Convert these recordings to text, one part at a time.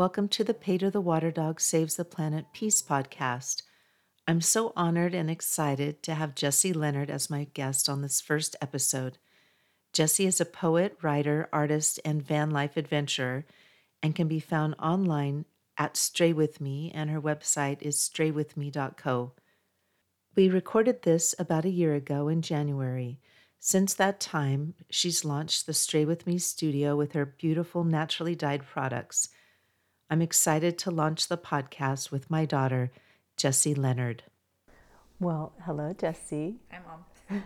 Welcome to the Peter the Water Dog Saves the Planet Peace podcast. I'm so honored and excited to have Jessie Leonard as my guest on this first episode. Jessie is a poet, writer, artist, and van life adventurer, and can be found online at Stray With Me, and her website is straywithme.co. We recorded this about a year ago in January. Since that time, she's launched the Stray With Me studio with her beautiful naturally dyed products. I'm excited to launch the podcast with my daughter, Jessie Leonard. Well, hello, Jessie. Hi, Mom.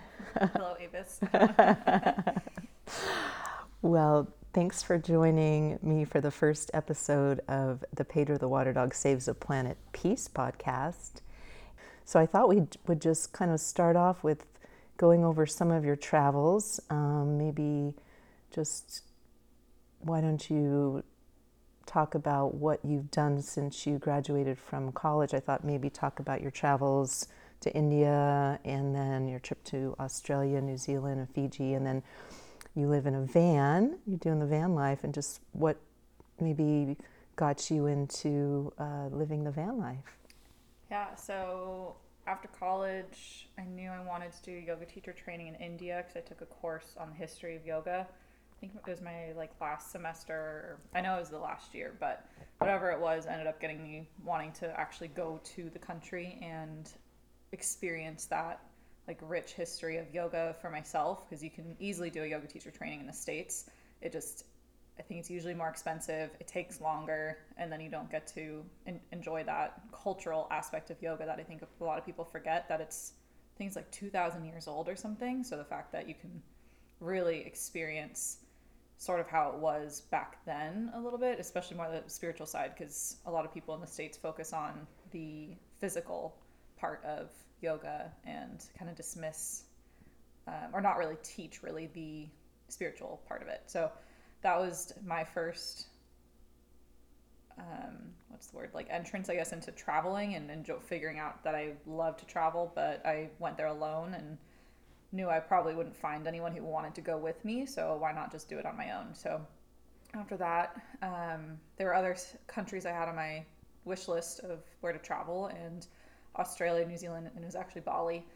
Hello, Avis. Well, thanks for joining me for the first episode of the Peter the Water Dog Saves the Planet Peace podcast. So I thought we would just kind of start off with going over some of your travels. Maybe just why don't you talk about what you've done since you graduated from college. I thought maybe talk about your travels to India and then your trip to Australia, New Zealand, and Fiji, and then you live in a van, you're doing the van life, and just what maybe got you into living the van life. Yeah, so after college, I knew I wanted to do yoga teacher training in India because I took a course on the history of yoga. I think it was my last semester. I know it was the last year, but whatever it was ended up getting me wanting to actually go to the country and experience that rich history of yoga for myself, because you can easily do a yoga teacher training in the States. It just, I think it's usually more expensive, it takes longer, and then you don't get to enjoy that cultural aspect of yoga that I think a lot of people forget, that it's things 2,000 years old or something. So the fact that you can really experience sort of how it was back then a little bit, especially more the spiritual side, because a lot of people in the States focus on the physical part of yoga and kind of dismiss or not really teach really the spiritual part of it. So that was my first entrance, I guess, into traveling and figuring out that I love to travel, but I went there alone and knew I probably wouldn't find anyone who wanted to go with me, so why not just do it on my own? So after that, there were other countries I had on my wish list of where to travel, and Australia, New Zealand, and it was actually Bali,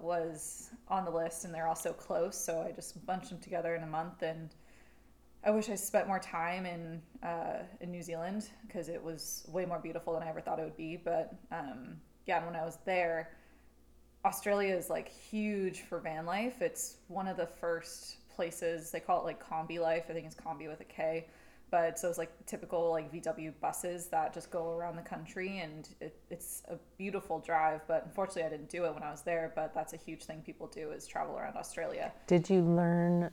was on the list, and they're all so close, so I just bunched them together in a month. And I wish I spent more time in New Zealand, because it was way more beautiful than I ever thought it would be. But yeah, when I was there, Australia is huge for van life. It's one of the first places, they call it combi life. I think it's combi with a K, but it's those typical VW buses that just go around the country, and it's a beautiful drive. But unfortunately I didn't do it when I was there, but that's a huge thing people do, is travel around Australia. Did you learn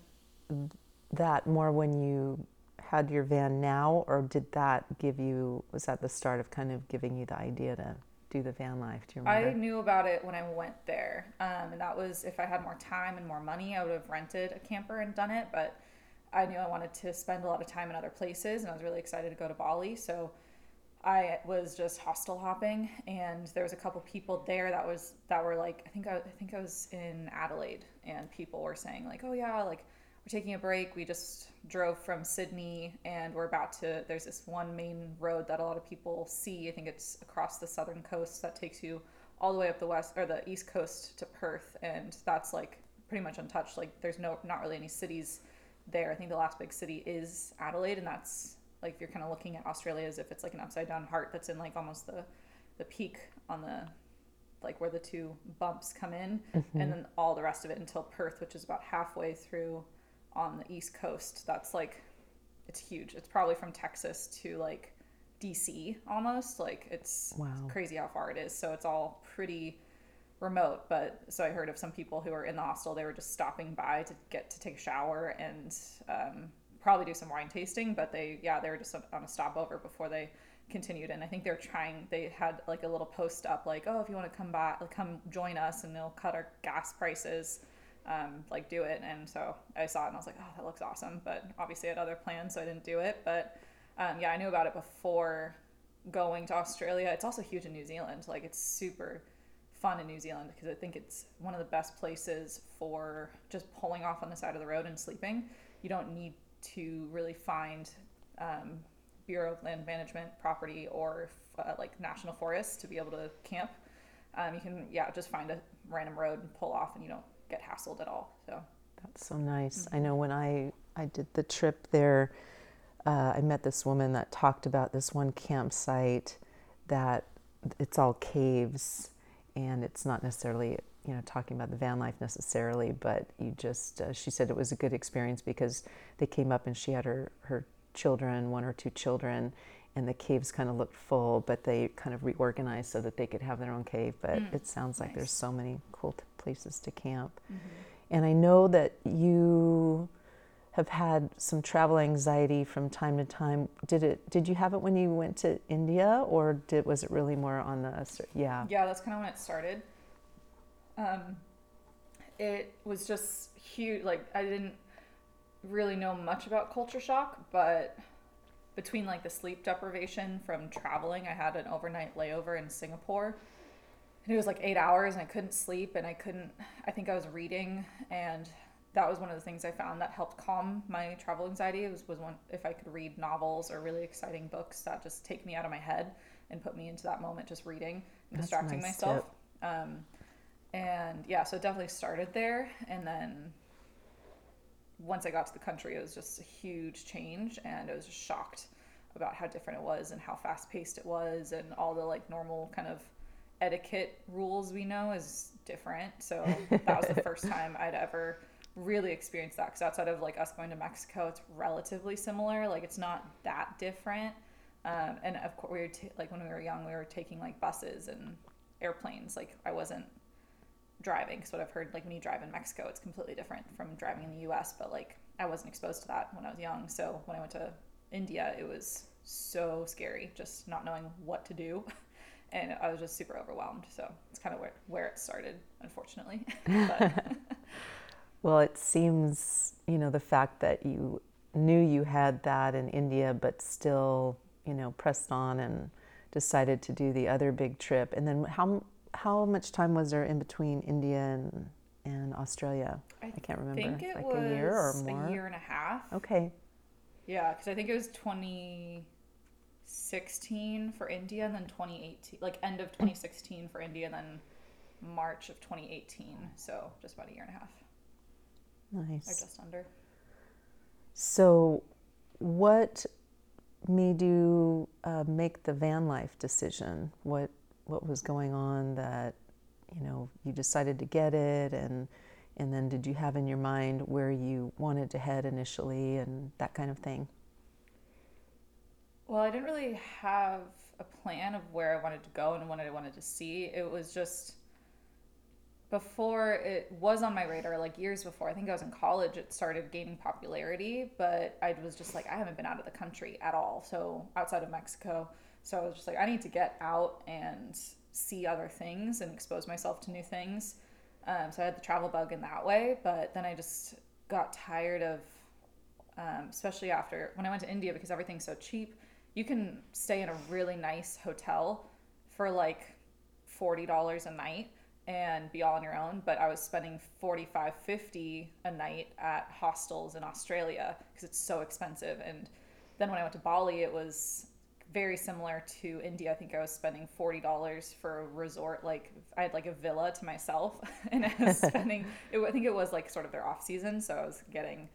that more when you had your van now, or did that give you, was that the start of kind of giving you the idea to do the van life? Do you remember? I knew about it when I went there, and that was, if I had more time and more money, I would have rented a camper and done it, but I knew I wanted to spend a lot of time in other places, and I was really excited to go to Bali, so I was just hostel hopping. And there was a couple people there that were I think I was in Adelaide, and people were saying oh yeah, we're taking a break, we just drove from Sydney, and there's this one main road that a lot of people see, I think it's across the southern coast, that takes you all the way up the east coast to Perth, and that's pretty much untouched, there's not really any cities there. I think the last big city is Adelaide, and that's you're kind of looking at Australia as if it's an upside down heart that's in almost the peak on the where the two bumps come in, mm-hmm. and then all the rest of it until Perth, which is about halfway through on the east coast. That's it's huge. It's probably from Texas to DC almost. It's wow. Crazy how far it is. So it's all pretty remote. But so I heard of some people who were in the hostel, they were just stopping by to get to take a shower and probably do some wine tasting. But they were just on a stopover before they continued. And I think they had a little post up oh, if you want to come by, come join us and they'll cut our gas prices. Do it. And so I saw it and I was oh, that looks awesome. But obviously I had other plans, so I didn't do it. But yeah, I knew about it before going to Australia. It's also huge in New Zealand. It's super fun in New Zealand, because I think it's one of the best places for just pulling off on the side of the road and sleeping. You don't need to really find Bureau of Land Management property or like national forests to be able to camp. You can, just find a random road and pull off, and you don't get hassled at all. So that's so nice. Mm-hmm. I know when I did the trip there, I met this woman that talked about this one campsite that it's all caves, and it's not necessarily, talking about the van life necessarily, but you just, she said it was a good experience because they came up and she had her children, one or two children, and the caves kind of looked full, but they kind of reorganized so that they could have their own cave. But it sounds like there's so many cool places to camp. Mm-hmm. And I know that you have had some travel anxiety from time to time. Did you have it when you went to India, or was it really more on the, Yeah, that's kind of when it started. It was just huge. Like, I didn't really know much about culture shock, but between like the sleep deprivation from traveling, I had an overnight layover in Singapore, and it was like 8 hours, and I couldn't sleep, and I think I was reading, and that was one of the things I found that helped calm my travel anxiety. Was one, if I could read novels or really exciting books that just take me out of my head and put me into that moment, just reading and distracting myself. And yeah, so it definitely started there. And then once I got to the country, it was just a huge change, and I was just shocked about how different it was and how fast paced it was, and all the like normal kind of etiquette rules we know is different. So that was the first time I'd ever really experienced that, because outside of like us going to Mexico, it's relatively similar. Like, it's not that different. And of course, we were like when we were young, we were taking like buses and airplanes. Like, I wasn't driving, because what I've heard, like when you drive in Mexico, it's completely different from driving in the U.S. But like, I wasn't exposed to that when I was young. So when I went to India, it was so scary, just not knowing what to do, and I was just super overwhelmed. So it's kind of where it started, unfortunately. But. Well, it seems the fact that you knew you had that in India, but still pressed on and decided to do the other big trip. And then how much time was there in between India and Australia? I can't remember. I think it was a year or more. A year and a half. Okay. Yeah, because I think it was 2016 for India, and then 2018, like end of 2016 for India, and then March of 2018. So just about a year and a half. Nice. Or just under. So what made you make the van life decision? What was going on that, you decided to get it, and then did you have in your mind where you wanted to head initially and that kind of thing? Well, I didn't really have a plan of where I wanted to go and what I wanted to see. It was just before it was on my radar, like years before. I think I was in college, it started gaining popularity, but I was just like, I haven't been out of the country at all. So outside of Mexico. So I was just like, I need to get out and see other things and expose myself to new things. So I had the travel bug in that way, but then I just got tired of, especially after when I went to India, because everything's so cheap. You can stay in a really nice hotel for like $40 a night and be all on your own. But I was spending $45-$50 a night at hostels in Australia because it's so expensive. And then when I went to Bali, it was very similar to India. I think I was spending $40 for a resort. Like, I had like a villa to myself, and I was spending, I think it was like sort of their off season, so I was getting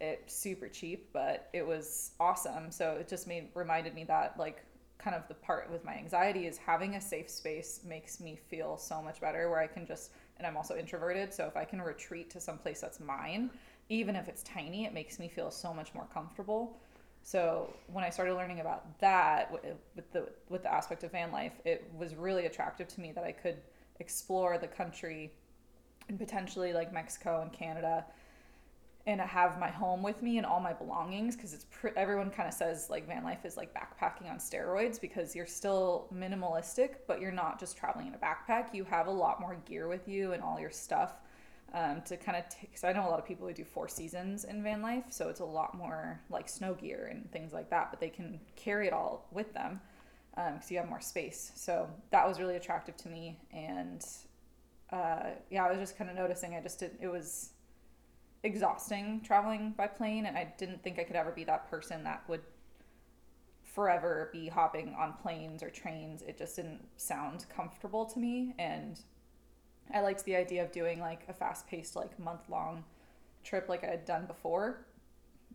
it super cheap, but it was awesome. So it just reminded me that like kind of the part with my anxiety is having a safe space makes me feel so much better, where I can just, and I'm also introverted, so if I can retreat to some place that's mine, even if it's tiny, it makes me feel so much more comfortable. So when I started learning about that with the aspect of van life, it was really attractive to me that I could explore the country and potentially like Mexico and Canada, and I have my home with me and all my belongings, because it's everyone kind of says like van life is like backpacking on steroids, because you're still minimalistic, but you're not just traveling in a backpack. You have a lot more gear with you and all your stuff to kind of take, because I know a lot of people who do 4 seasons in van life, so it's a lot more like snow gear and things like that, but they can carry it all with them because you have more space. So that was really attractive to me, and I was just kind of noticing it was exhausting traveling by plane, and I didn't think I could ever be that person that would forever be hopping on planes or trains. It just didn't sound comfortable to me. And I liked the idea of doing like a fast-paced, like month-long trip like I had done before.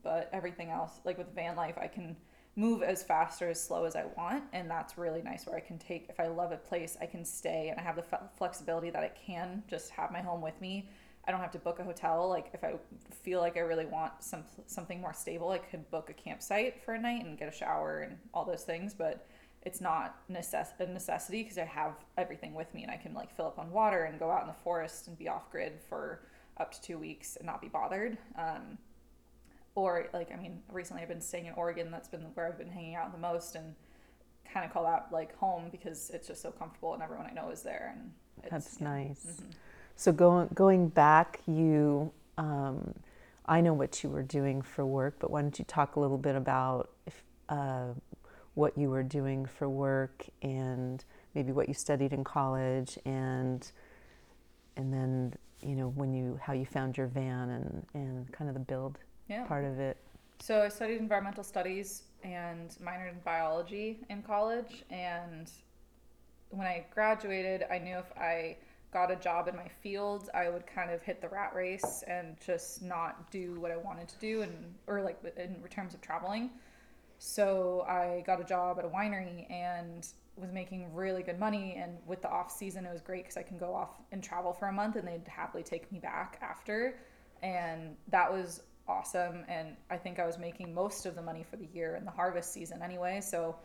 But everything else, like with van life, I can move as fast or as slow as I want. And that's really nice, where I can take, if I love a place, I can stay, and I have the flexibility that I can just have my home with me. I don't have to book a hotel. Like if I feel like I really want something more stable, I could book a campsite for a night and get a shower and all those things. But it's not a necessity because I have everything with me, and I can like fill up on water and go out in the forest and be off grid for up to 2 weeks and not be bothered. Or like, I mean, recently I've been staying in Oregon. That's been where I've been hanging out the most, and kind of call that like home because it's just so comfortable and everyone I know is there. And it's, that's nice. Mm-hmm. So going back, you, I know what you were doing for work, but why don't you talk a little bit about what you were doing for work and maybe what you studied in college, and then, you know, when you, how you found your van and kind of the build part of it. So I studied environmental studies and minored in biology in college. And when I graduated, I knew if I got a job in my field, I would kind of hit the rat race and just not do what I wanted to do, and or like in terms of traveling. So I got a job at a winery and was making really good money. And with the off season, it was great because I can go off and travel for a month, and they'd happily take me back after. And that was awesome. And I think I was making most of the money for the year in the harvest season anyway. So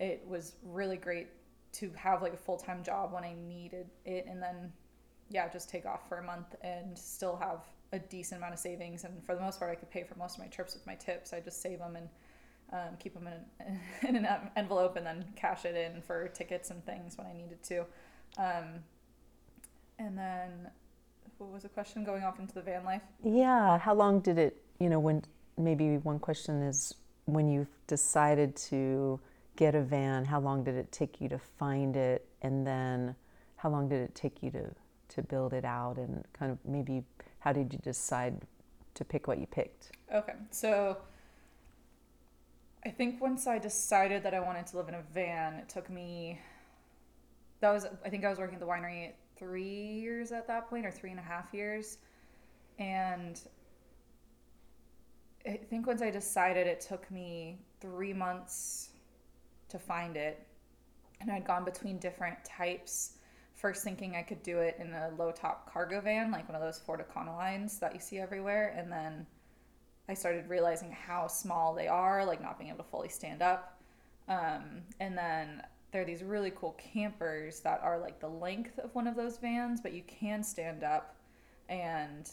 it was really great to have like a full-time job when I needed it. And then, just take off for a month and still have a decent amount of savings. And for the most part, I could pay for most of my trips with my tips. I just save them and keep them in an envelope and then cash it in for tickets and things when I needed to. And then what was the question, going off into the van life? Yeah. How long did it, you know, when, maybe one question is when you've decided to get a van, how long did it take you to find it? And then how long did it take you to build it out? And kind of maybe how did you decide to pick what you picked? Okay. So I think once I decided that I wanted to live in a van, it took me, I think I was working at the winery 3 years at that point, or 3.5 years. And I think once I decided, it took me 3 months to find it. And I'd gone between different types, first thinking I could do it in a low top cargo van, like one of those Ford Econolines that you see everywhere. And then I started realizing how small they are, like not being able to fully stand up. And then there are these really cool campers that are like the length of one of those vans, but you can stand up, and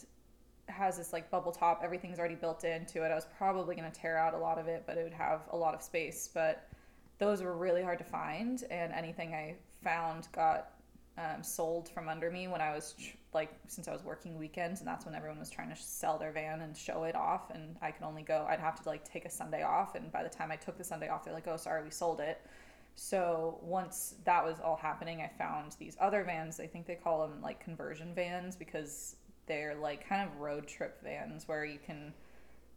has this like bubble top. Everything's already built into it. I was probably going to tear out a lot of it, but it would have a lot of space. But those were really hard to find, and anything I found got sold from under me when I was since I was working weekends, and that's when everyone was trying to sell their van and show it off, and I could only go, I'd have to like take a Sunday off, and by the time I took the Sunday off, they're like, oh, sorry, we sold it. So once that was all happening, I found these other vans. I think they call them like conversion vans because they're like kind of road trip vans where you can,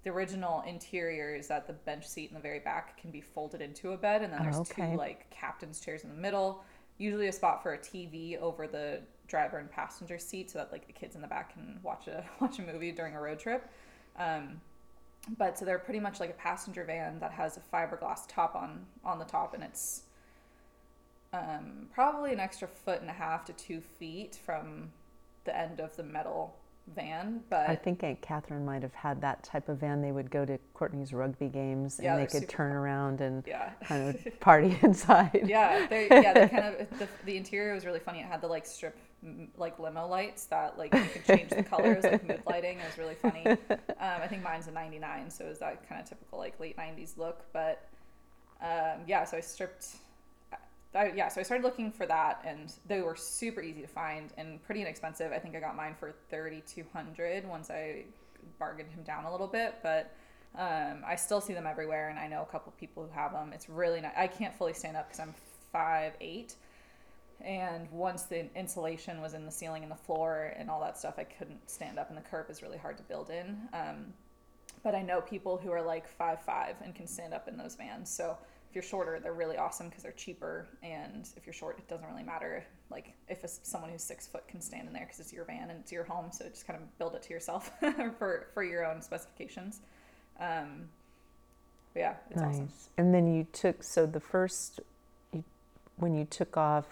the original interior is that the bench seat in the very back can be folded into a bed, and then there's two like captain's chairs in the middle, usually a spot for a TV over the driver and passenger seat so that like the kids in the back can watch a movie during a road trip. But so they're pretty much like a passenger van that has a fiberglass top on the top, and it's probably an extra 1.5 to 2 feet from the end of the metal van. But I think Aunt Catherine might have had that type of van. They would go to Courtney's rugby games, and they could turn around and kind of party inside. They kind of, the interior was really funny. It had the like strip like limo lights that like you could change the colors, like mood lighting. It was really funny. I think mine's a 99, so it was that kind of typical like late 90s look. But so I I started looking for that, and they were super easy to find and pretty inexpensive. I think I got mine for $3,200 once I bargained him down a little bit, but I still see them everywhere, and I know a couple people who have them. It's really nice. I can't fully stand up because I'm 5'8", and once the insulation was in the ceiling and the floor and all that stuff, I couldn't stand up, and the curb is really hard to build in. But I know people who are like 5'5" and can stand up in those vans, so If you're shorter, they're really awesome because they're cheaper, and if you're short, it doesn't really matter. Like if someone who's 6 foot can stand in there because it's your van and it's your home, so just kind of build it to yourself for your own specifications. Yeah, it's nice. Awesome. And then you took, so the first, when you took off,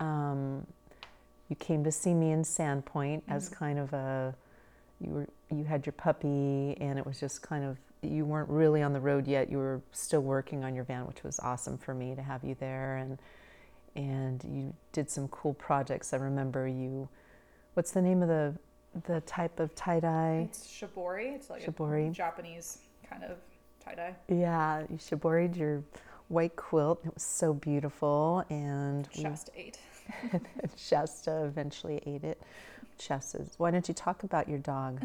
you came to see me in Sandpoint as kind of a, you had your puppy, and it was just kind of, you weren't really on the road yet. You were still working on your van, which was awesome for me to have you there. And you did some cool projects. I remember you, what's the name of the type of tie-dye? It's shibori. It's like shibori. A Japanese kind of tie-dye. Yeah, you shiboried your white quilt. It was so beautiful. And Shasta ate. Shasta eventually ate it. Shasta's. Why don't you talk about your dog?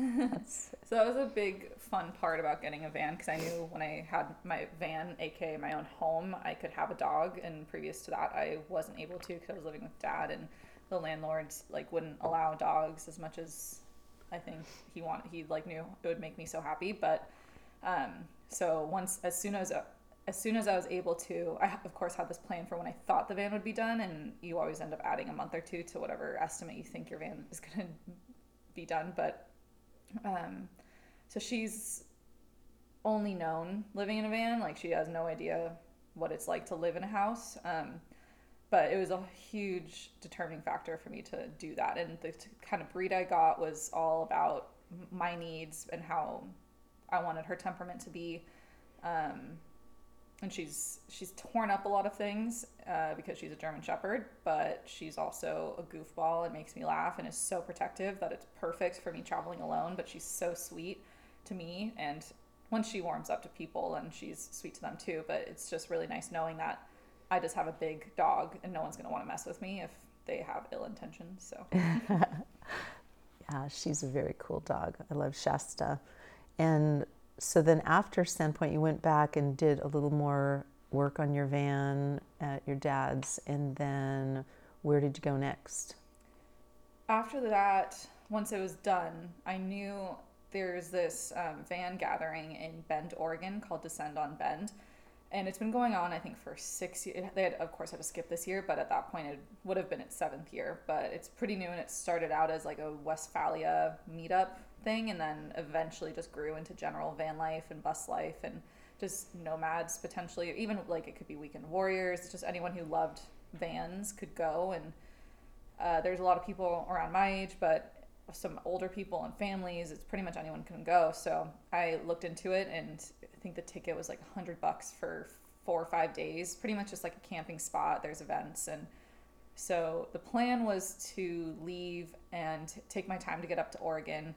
So that was a big fun part about getting a van, because I knew when I had my van, aka my own home, I could have a dog, and previous to that I wasn't able to because I was living with dad, and the landlords like wouldn't allow dogs as much as I think he wanted. He like knew it would make me so happy, but so once as soon as I was able to, I of course had this plan for when I thought the van would be done, and you always end up adding a month or two to whatever estimate you think your van is going to be done. But so she's only known living in a van, like she has no idea what it's like to live in a house. But it was a huge determining factor for me to do that, and the kind of breed I got was all about my needs and how I wanted her temperament to be. And she's torn up a lot of things because she's a German Shepherd, but she's also a goofball and makes me laugh and is so protective that it's perfect for me traveling alone, but she's so sweet to me. And once she warms up to people, and she's sweet to them too, but it's just really nice knowing that I just have a big dog and no one's going to want to mess with me if they have ill intentions. So yeah, she's a very cool dog. I love Shasta. And so then after Sandpoint, you went back and did a little more work on your van at your dad's, and then where did you go next? After that, once it was done, I knew there's this van gathering in Bend, Oregon called Descend on Bend, and it's been going on, I think, for 6 years. They had, of course, had to skip this year, but at that point it would have been its seventh year, but it's pretty new, and it started out as like a Westphalia meetup thing, and then eventually just grew into general van life and bus life and just nomads, potentially, even like it could be weekend warriors. It's just anyone who loved vans could go, and there's a lot of people around my age, but some older people and families, it's pretty much anyone can go. So I looked into it, and I think the ticket was like $100 for 4 or 5 days, pretty much just like a camping spot. There's events, and so the plan was to leave and take my time to get up to Oregon.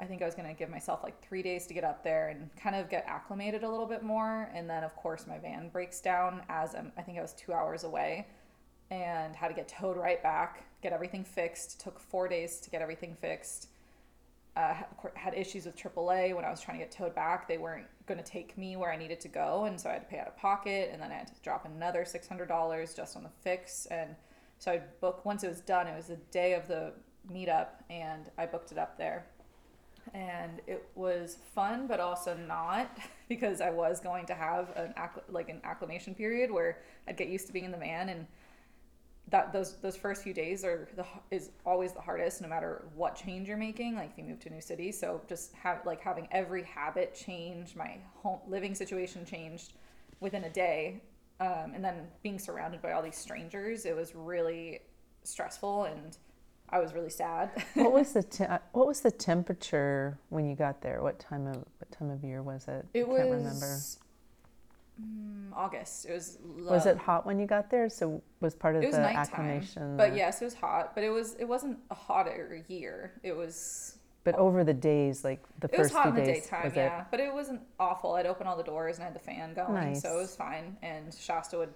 I think I was going to give myself like 3 days to get up there and kind of get acclimated a little bit more. And then, of course, my van breaks down as I think I was 2 hours away and had to get towed right back, get everything fixed. Took 4 days to get everything fixed. Had issues with AAA when I was trying to get towed back. They weren't going to take me where I needed to go, and so I had to pay out of pocket. And then I had to drop another $600 just on the fix. And so I booked, once it was done, it was the day of the meetup, and I booked it up there. And it was fun, but also not, because I was going to have an acclimation period where I'd get used to being in the van, and that those first few days is always the hardest, no matter what change you're making. Like if you move to a new city, so just having every habit change, my home living situation changed within a day, and then being surrounded by all these strangers, it was really stressful, and I was really sad. What was the temperature when you got there? What time of year was it? I can't remember. August. It was. Was it hot when you got there? So was part of the acclimation. But yes, it was hot. But it wasn't a hotter year. It was. But over the days, like the first few days, it was hot in the daytime. Yeah, but it wasn't awful. I'd open all the doors and I had the fan going, so it was fine. And Shasta would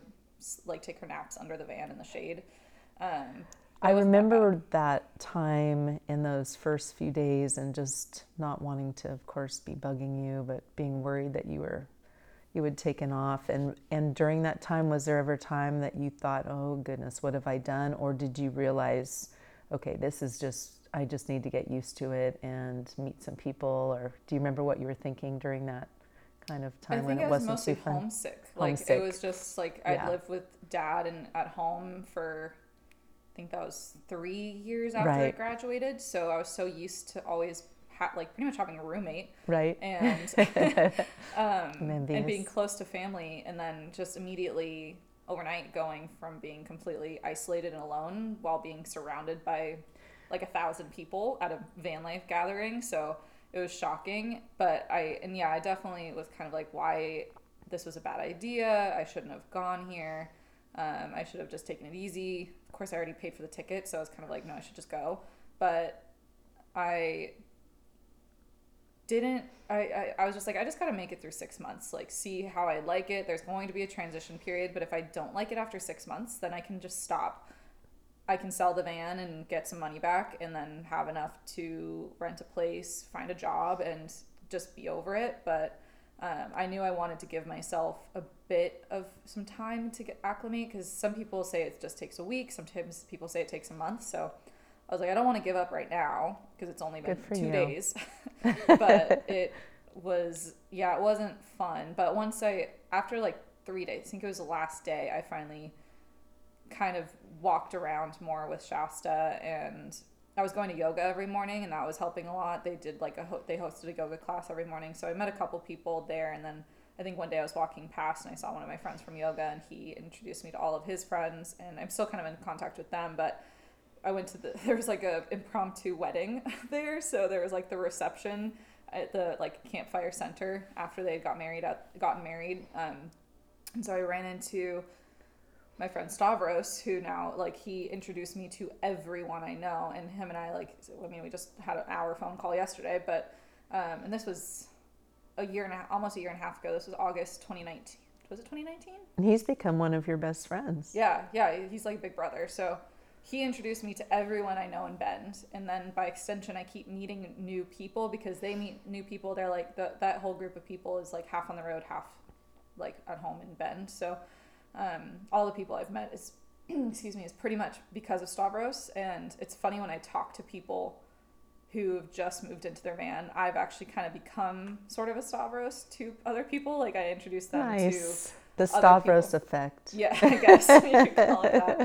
like take her naps under the van in the shade. I remember that time in those first few days and just not wanting to, of course, be bugging you, but being worried that you had taken off. And during that time, was there ever a time that you thought, oh, goodness, what have I done? Or did you realize, okay, this is just, I just need to get used to it and meet some people? Or do you remember what you were thinking during that kind of time when it wasn't too fun. I was mostly homesick. Like, it was just like I lived with dad and at home for, I think that was 3 years after I graduated. So I was so used to always pretty much having a roommate, and and being close to family, and then just immediately overnight going from being completely isolated and alone while being surrounded by like 1,000 people at a van life gathering. So it was shocking, but I definitely was kind of like, why this was a bad idea. I shouldn't have gone here. I should have just taken it easy. Of course, I already paid for the ticket, so I was kind of like, no, I should just go. But I was just like, I just gotta make it through 6 months, like see how I like it. There's going to be a transition period, but if I don't like it after 6 months, then I can just stop. I can sell the van and get some money back, and then have enough to rent a place, find a job, and just be over it. But I knew I wanted to give myself a bit of some time to get acclimate, because some people say it just takes a week, sometimes people say it takes a month. So I was like, I don't want to give up right now because it's only been 2 days, but it wasn't fun. But once after like 3 days, I think it was the last day, I finally kind of walked around more with Shasta, and I was going to yoga every morning, and that was helping a lot. They did they hosted a yoga class every morning. So I met a couple people there. And then I think one day I was walking past and I saw one of my friends from yoga, and he introduced me to all of his friends, and I'm still kind of in contact with them, but I went to there was like a impromptu wedding there. So there was like the reception at the like campfire center after they got married, and so I ran into my friend Stavros, who now like he introduced me to everyone I know, and him and I we just had an hour phone call yesterday, but and this was almost a year and a half ago. This was August 2019. Was it 2019? And he's become one of your best friends. Yeah, he's like a big brother. So he introduced me to everyone I know in Bend, and then by extension, I keep meeting new people because they meet new people. They're like that whole group of people is like half on the road, half like at home in Bend. So all the people I've met is pretty much because of Stavros. And it's funny when I talk to people who have just moved into their van, I've actually kind of become sort of a Stavros to other people. Like I introduced them to the Stavros effect. Yeah, I guess you could call it that.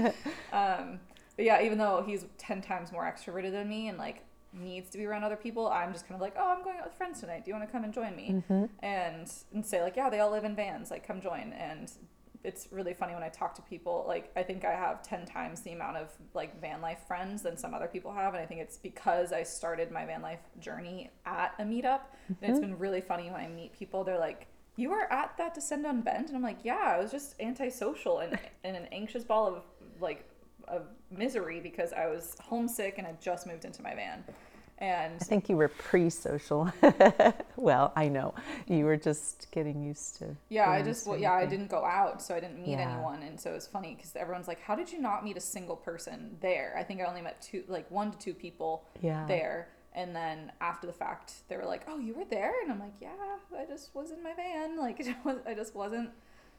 But yeah, even though he's 10 times more extroverted than me and like needs to be around other people, I'm just kind of like, oh, I'm going out with friends tonight. Do you want to come and join me? Mm-hmm. And say like, yeah, they all live in vans. Like, come join. And it's really funny when I talk to people. Like, I think I have 10 times the amount of like van life friends than some other people have. And I think it's because I started my van life journey at a meetup. Mm-hmm. And it's been really funny when I meet people. They're like, you were at that Descend on Bend? And I'm like, yeah, I was just antisocial and an anxious ball of like of misery because I was homesick and had just moved into my van. And I think you were pre-social. Well, I know you were just getting used to. Yeah, I didn't go out, so I didn't meet anyone, and so it's funny because everyone's like, "How did you not meet a single person there?" I think I only met one to two people there, and then after the fact, they were like, "Oh, you were there," and I'm like, "Yeah, I just was in my van. Like, I just wasn't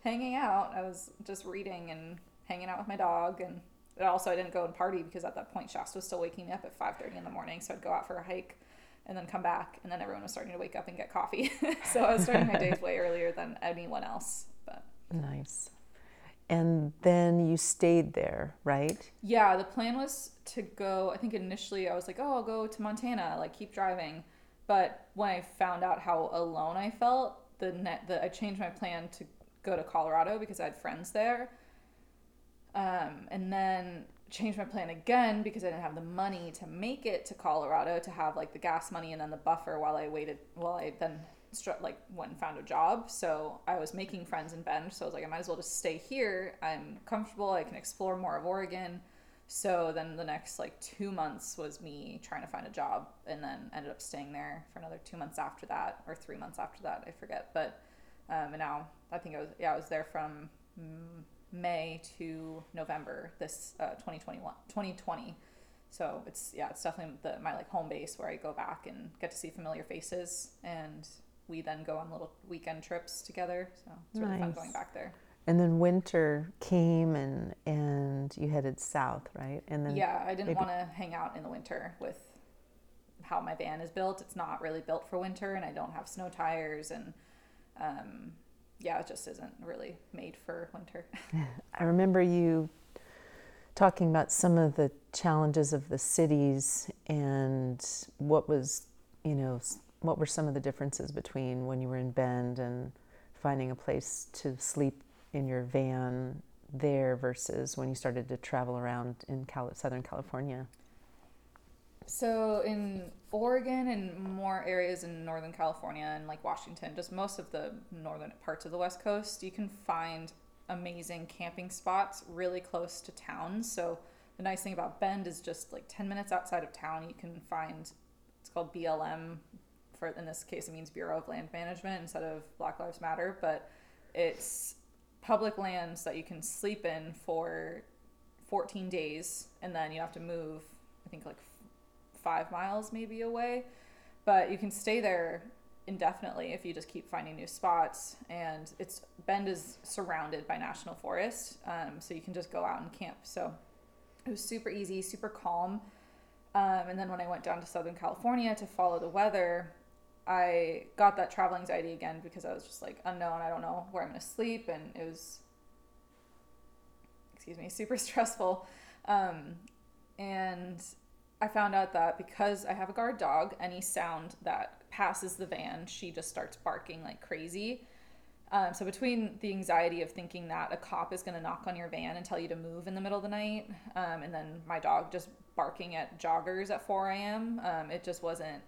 hanging out. I was just reading and hanging out with my dog and." But also, I didn't go and party because at that point, Shasta was still waking me up at 5:30 in the morning. So I'd go out for a hike and then come back. And then everyone was starting to wake up and get coffee. So I was starting my days way earlier than anyone else. But nice. And then you stayed there, right? Yeah, the plan was to go. I think initially I was like, oh, I'll go to Montana, like keep driving. But when I found out how alone I felt, I changed my plan to go to Colorado because I had friends there. And then changed my plan again because I didn't have the money to make it to Colorado to have like the gas money and then the buffer while I then went and found a job. So I was making friends in Bend. So I was like, I might as well just stay here. I'm comfortable. I can explore more of Oregon. So then the next like 2 months was me trying to find a job, and then ended up staying there for another 2 months after that, or 3 months after that. I forget. But, and now I think I was there from May to November 2020. So it's definitely my like home base where I go back and get to see familiar faces, and we then go on little weekend trips together. So it's really fun going back there. And then winter came and you headed south, right? And then I didn't want to hang out in the winter with how my van is built. It's not really built for winter, and I don't have snow tires, and yeah, it just isn't really made for winter. I remember you talking about some of the challenges of the cities and what was, you know, what were some of the differences between when you were in Bend and finding a place to sleep in your van there versus when you started to travel around in Southern California? So in Oregon and more areas in Northern California and like Washington, just most of the northern parts of the West Coast, you can find amazing camping spots really close to town. So the nice thing about Bend is just like 10 minutes outside of town, you can find, it's called BLM, for in this case it means Bureau of Land Management instead of Black Lives Matter, but it's public lands that you can sleep in for 14 days and then you have to move, I think like 5 miles maybe away, but you can stay there indefinitely if you just keep finding new spots. And it's Bend is surrounded by national forest, so you can just go out and camp. So it was super easy, super calm. And then when I went down to Southern California to follow the weather, I got that travel anxiety again because I was just like unknown. I don't know where I'm going to sleep, and it was, super stressful. And I found out that because I have a guard dog, any sound that passes the van, she just starts barking like crazy. So between the anxiety of thinking that a cop is going to knock on your van and tell you to move in the middle of the night, and then my dog just barking at joggers at 4 a.m., it just wasn't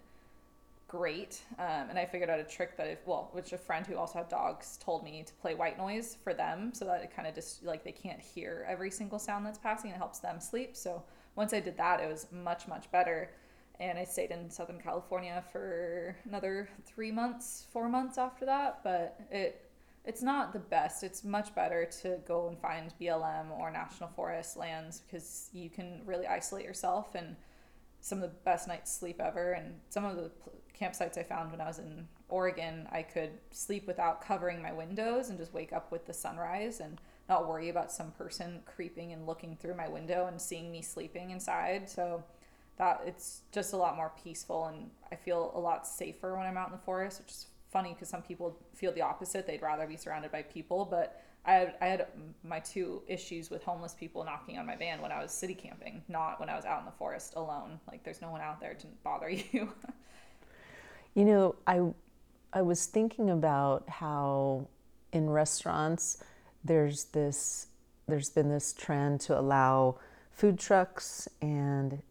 great. And I figured out a trick that, which a friend who also had dogs told me, to play white noise for them so that it kind of just like they can't hear every single sound that's passing. It helps them sleep. So once I did that, it was much, much better. And I stayed in Southern California for another 4 months after that. But it's not the best. It's much better to go and find BLM or national forest lands because you can really isolate yourself, and some of the best night's sleep ever. And some of the campsites I found when I was in Oregon, I could sleep without covering my windows and just wake up with the sunrise and not worry about some person creeping and looking through my window and seeing me sleeping inside. So that it's just a lot more peaceful, and I feel a lot safer when I'm out in the forest, which is funny because some people feel the opposite. They'd rather be surrounded by people, but I had my two issues with homeless people knocking on my van when I was city camping, not when I was out in the forest alone. Like, there's no one out there to bother you. You know, I was thinking about how in restaurants there's been this trend to allow food trucks, and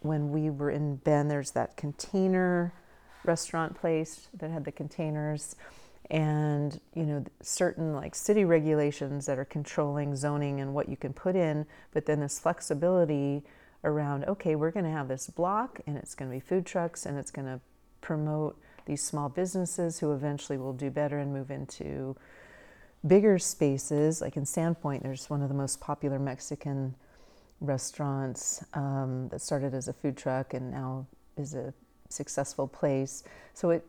when we were in Bend, there's that container restaurant place that had the containers, and you know, certain like city regulations that are controlling zoning and what you can put in, but then this flexibility around, okay, we're going to have this block and it's going to be food trucks and it's going to promote these small businesses who eventually will do better and move into bigger spaces. Like in Sandpoint, there's one of the most popular Mexican restaurants that started as a food truck and now is a successful place. So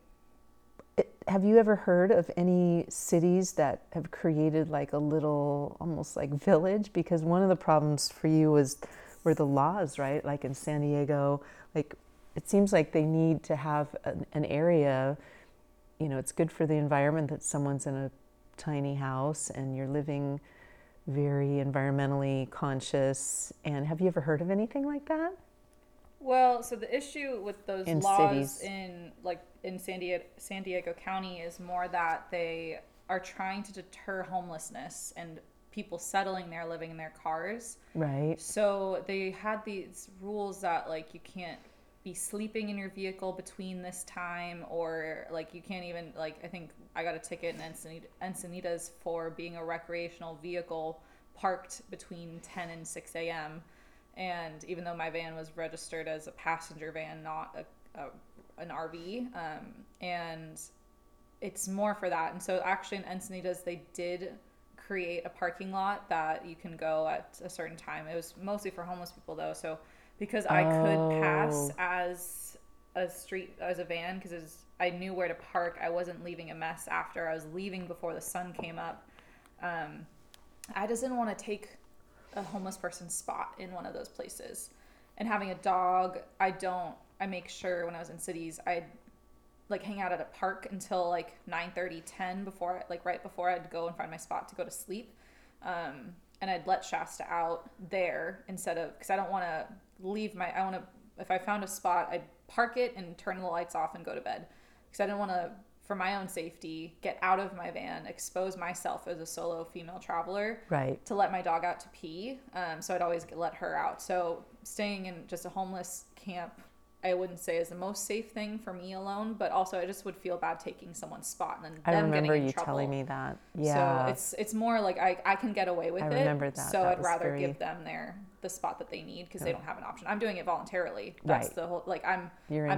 have you ever heard of any cities that have created like a little, almost like village? Because one of the problems for you were the laws, right? Like in San Diego, like it seems like they need to have an area, you know, it's good for the environment that someone's in a tiny house and you're living very environmentally conscious. And have you ever heard of anything like that? Well, so the issue with those laws in San Diego County is more that they are trying to deter homelessness and people settling there, living in their cars. Right. So they had these rules that like you can't be sleeping in your vehicle between this time, or like you can't even, like I think I got a ticket in Encinitas for being a recreational vehicle parked between 10 and 6 a.m. And even though my van was registered as a passenger van, not an RV, and it's more for that. And so actually in Encinitas, they did create a parking lot that you can go at a certain time. It was mostly for homeless people though. So because I could pass as a van, because I knew where to park. I wasn't leaving a mess after. I was leaving before the sun came up. I just didn't want to take a homeless person's spot in one of those places. And having a dog, I make sure when I was in cities, I like hang out at a park until like 9:30, 10 before, like right before I'd go and find my spot to go to sleep. And I'd let Shasta out there instead of, because I don't want to leave my, I want to, if I found a spot, I'd park it and turn the lights off and go to bed, because I didn't want to, for my own safety, get out of my van, expose myself as a solo female traveler, right, to let my dog out to pee. So I'd always let her out. So staying in just a homeless camp, I wouldn't say is the most safe thing for me alone, but also I just would feel bad taking someone's spot and then them getting in trouble. I remember you telling me that. Yeah. So it's more like I can get away with it. I remember that. So I'd rather give them the spot that they need, because they don't have an option. I'm doing it voluntarily. That's the whole, like, I'm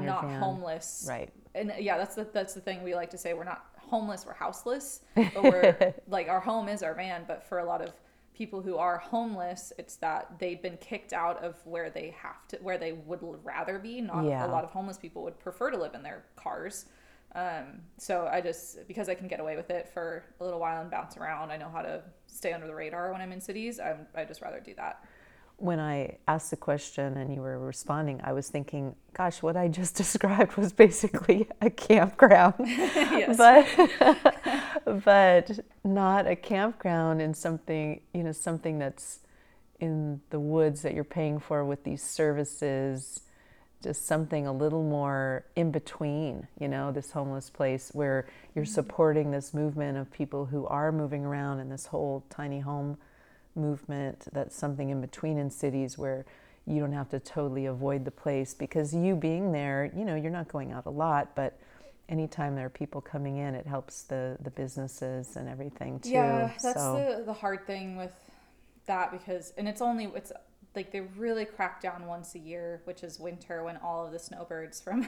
not homeless. Right. And yeah, that's the thing we like to say. We're not homeless, we're houseless, but we're like, our home is our van. But for a lot of people who are homeless, it's that they've been kicked out of where they have to, where they would rather be. Not a lot of homeless people would prefer to live in their cars. So I just, because I can get away with it for a little while and bounce around, I know how to stay under the radar when I'm in cities. I just rather do that. When I asked the question and you were responding, I was thinking, gosh, what I just described was basically a campground, but not a campground, in something, you know, something that's in the woods that you're paying for with these services, just something a little more in between, you know, this homeless place where you're supporting this movement of people who are moving around in this whole tiny home movement. That's something in between, in cities where you don't have to totally avoid the place, because you being there, you know, you're not going out a lot, but anytime there are people coming in, it helps the businesses and everything too. Yeah, that's the hard thing with that, because, and it's like they really crack down once a year, which is winter, when all of the snowbirds from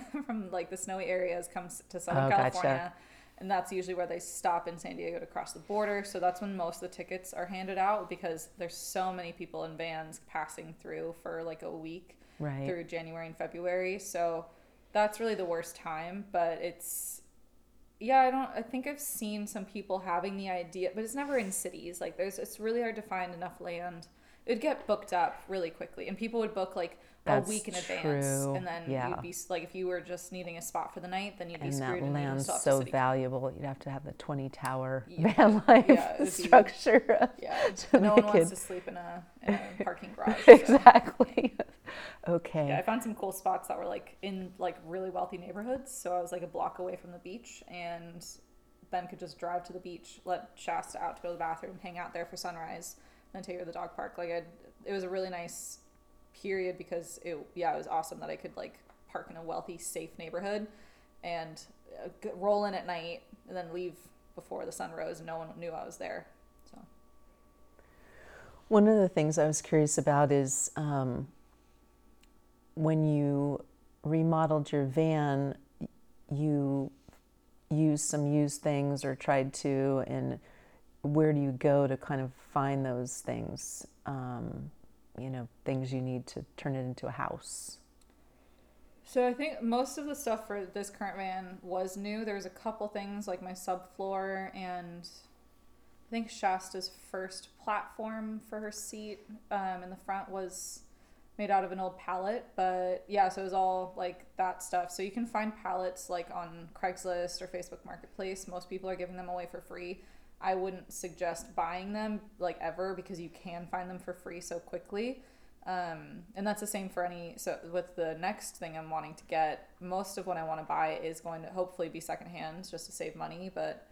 like the snowy areas comes to Southern California. Gotcha. And that's usually where they stop in San Diego to cross the border. So that's when most of the tickets are handed out, because there's so many people in vans passing through for like a week through January and February. So that's really the worst time. But it's, I think I've seen some people having the idea, but it's never in cities. Like it's really hard to find enough land. It'd get booked up really quickly, and people would book like a week in advance, and then you'd be like, if you were just needing a spot for the night, then you'd be screwed. And that land's so valuable, you'd have to have the 20-tower van life structure. No one wants to sleep in a parking garage. So. Exactly. Okay. Yeah, I found some cool spots that were like in like really wealthy neighborhoods, so I was like a block away from the beach, and then could just drive to the beach, let Shasta out to go to the bathroom, hang out there for sunrise, and take her to the dog park. Like it was a really nice period, because it was awesome that I could like park in a wealthy, safe neighborhood and roll in at night and then leave before the sun rose, and no one knew I was there. So one of the things I was curious about is when you remodeled your van, you used some used things or tried to, and where do you go to kind of find those things? You know, things you need to turn it into a house. So I think most of the stuff for this current van was new. There was a couple things like my subfloor and I think Shasta's first platform for her seat in the front was made out of an old pallet. But yeah, so it was all like that stuff. So you can find pallets like on Craigslist or Facebook Marketplace. Most people are giving them away for free. I wouldn't suggest buying them like ever, because you can find them for free so quickly. And that's the same for so with the next thing I'm wanting to get, most of what I want to buy is going to hopefully be secondhand just to save money. But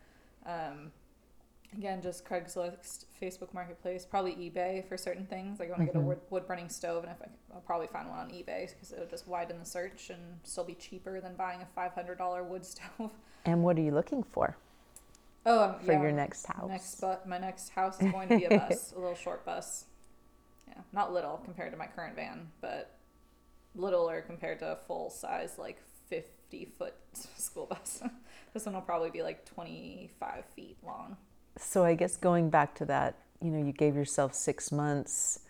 again, just Craigslist, Facebook Marketplace, probably eBay for certain things. Like I want to get a wood burning stove, and I'll probably find one on eBay, because it'll just widen the search and still be cheaper than buying a $500 wood stove. And what are you looking for? Your next house. My next house is going to be a bus, a little short bus. Yeah, not little compared to my current van, but littler compared to a full-size, like, 50-foot school bus. This one will probably be, like, 25 feet long. So I guess going back to that, you know, you gave yourself 6 months.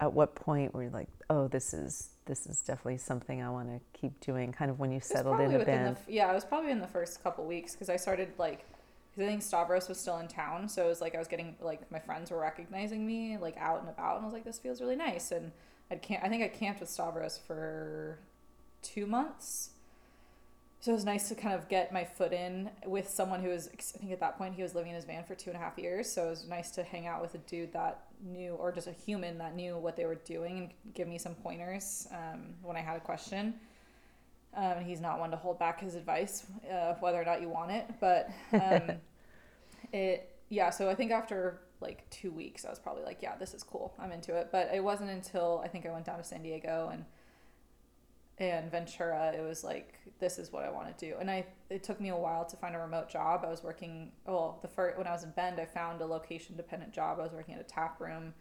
At what point were you like, oh, this is definitely something I want to keep doing, kind of when you settled in a bit? Yeah, it was probably in the first couple weeks, because I started, like... I think Stavros was still in town, so it was like I was getting, like, my friends were recognizing me, like, out and about, and I was like, this feels really nice. And I think I camped with Stavros for 2 months, So it was nice to kind of get my foot in with someone who was, I think at that point he was living in his van for 2.5 years. So it was nice to hang out with a dude that knew, or just a human that knew what they were doing and give me some pointers when I had a question. He's not one to hold back his advice, whether or not you want it. But so I think after like 2 weeks, I was probably like, yeah, this is cool. I'm into it. But it wasn't until I think I went down to San Diego and Ventura, it was like, this is what I want to do. And it took me a while to find a remote job. I was working, when I was in Bend, I found a location dependent job. I was working at a tap room,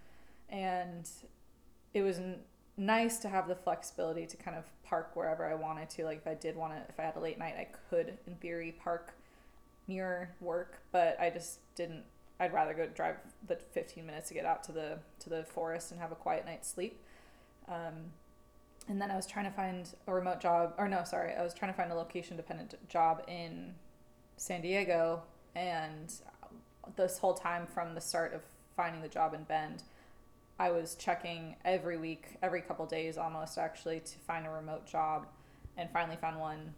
and it was nice to have the flexibility to kind of park wherever I wanted to. Like if I had a late night, I could in theory park near work, but I just didn't. I'd rather go drive the 15 minutes to get out to the forest and have a quiet night's sleep. And then I was trying to find a remote job, I was trying to find a location-dependent job in San Diego, and this whole time from the start of finding the job in Bend, I was checking every week, every couple days almost actually, to find a remote job, and finally found one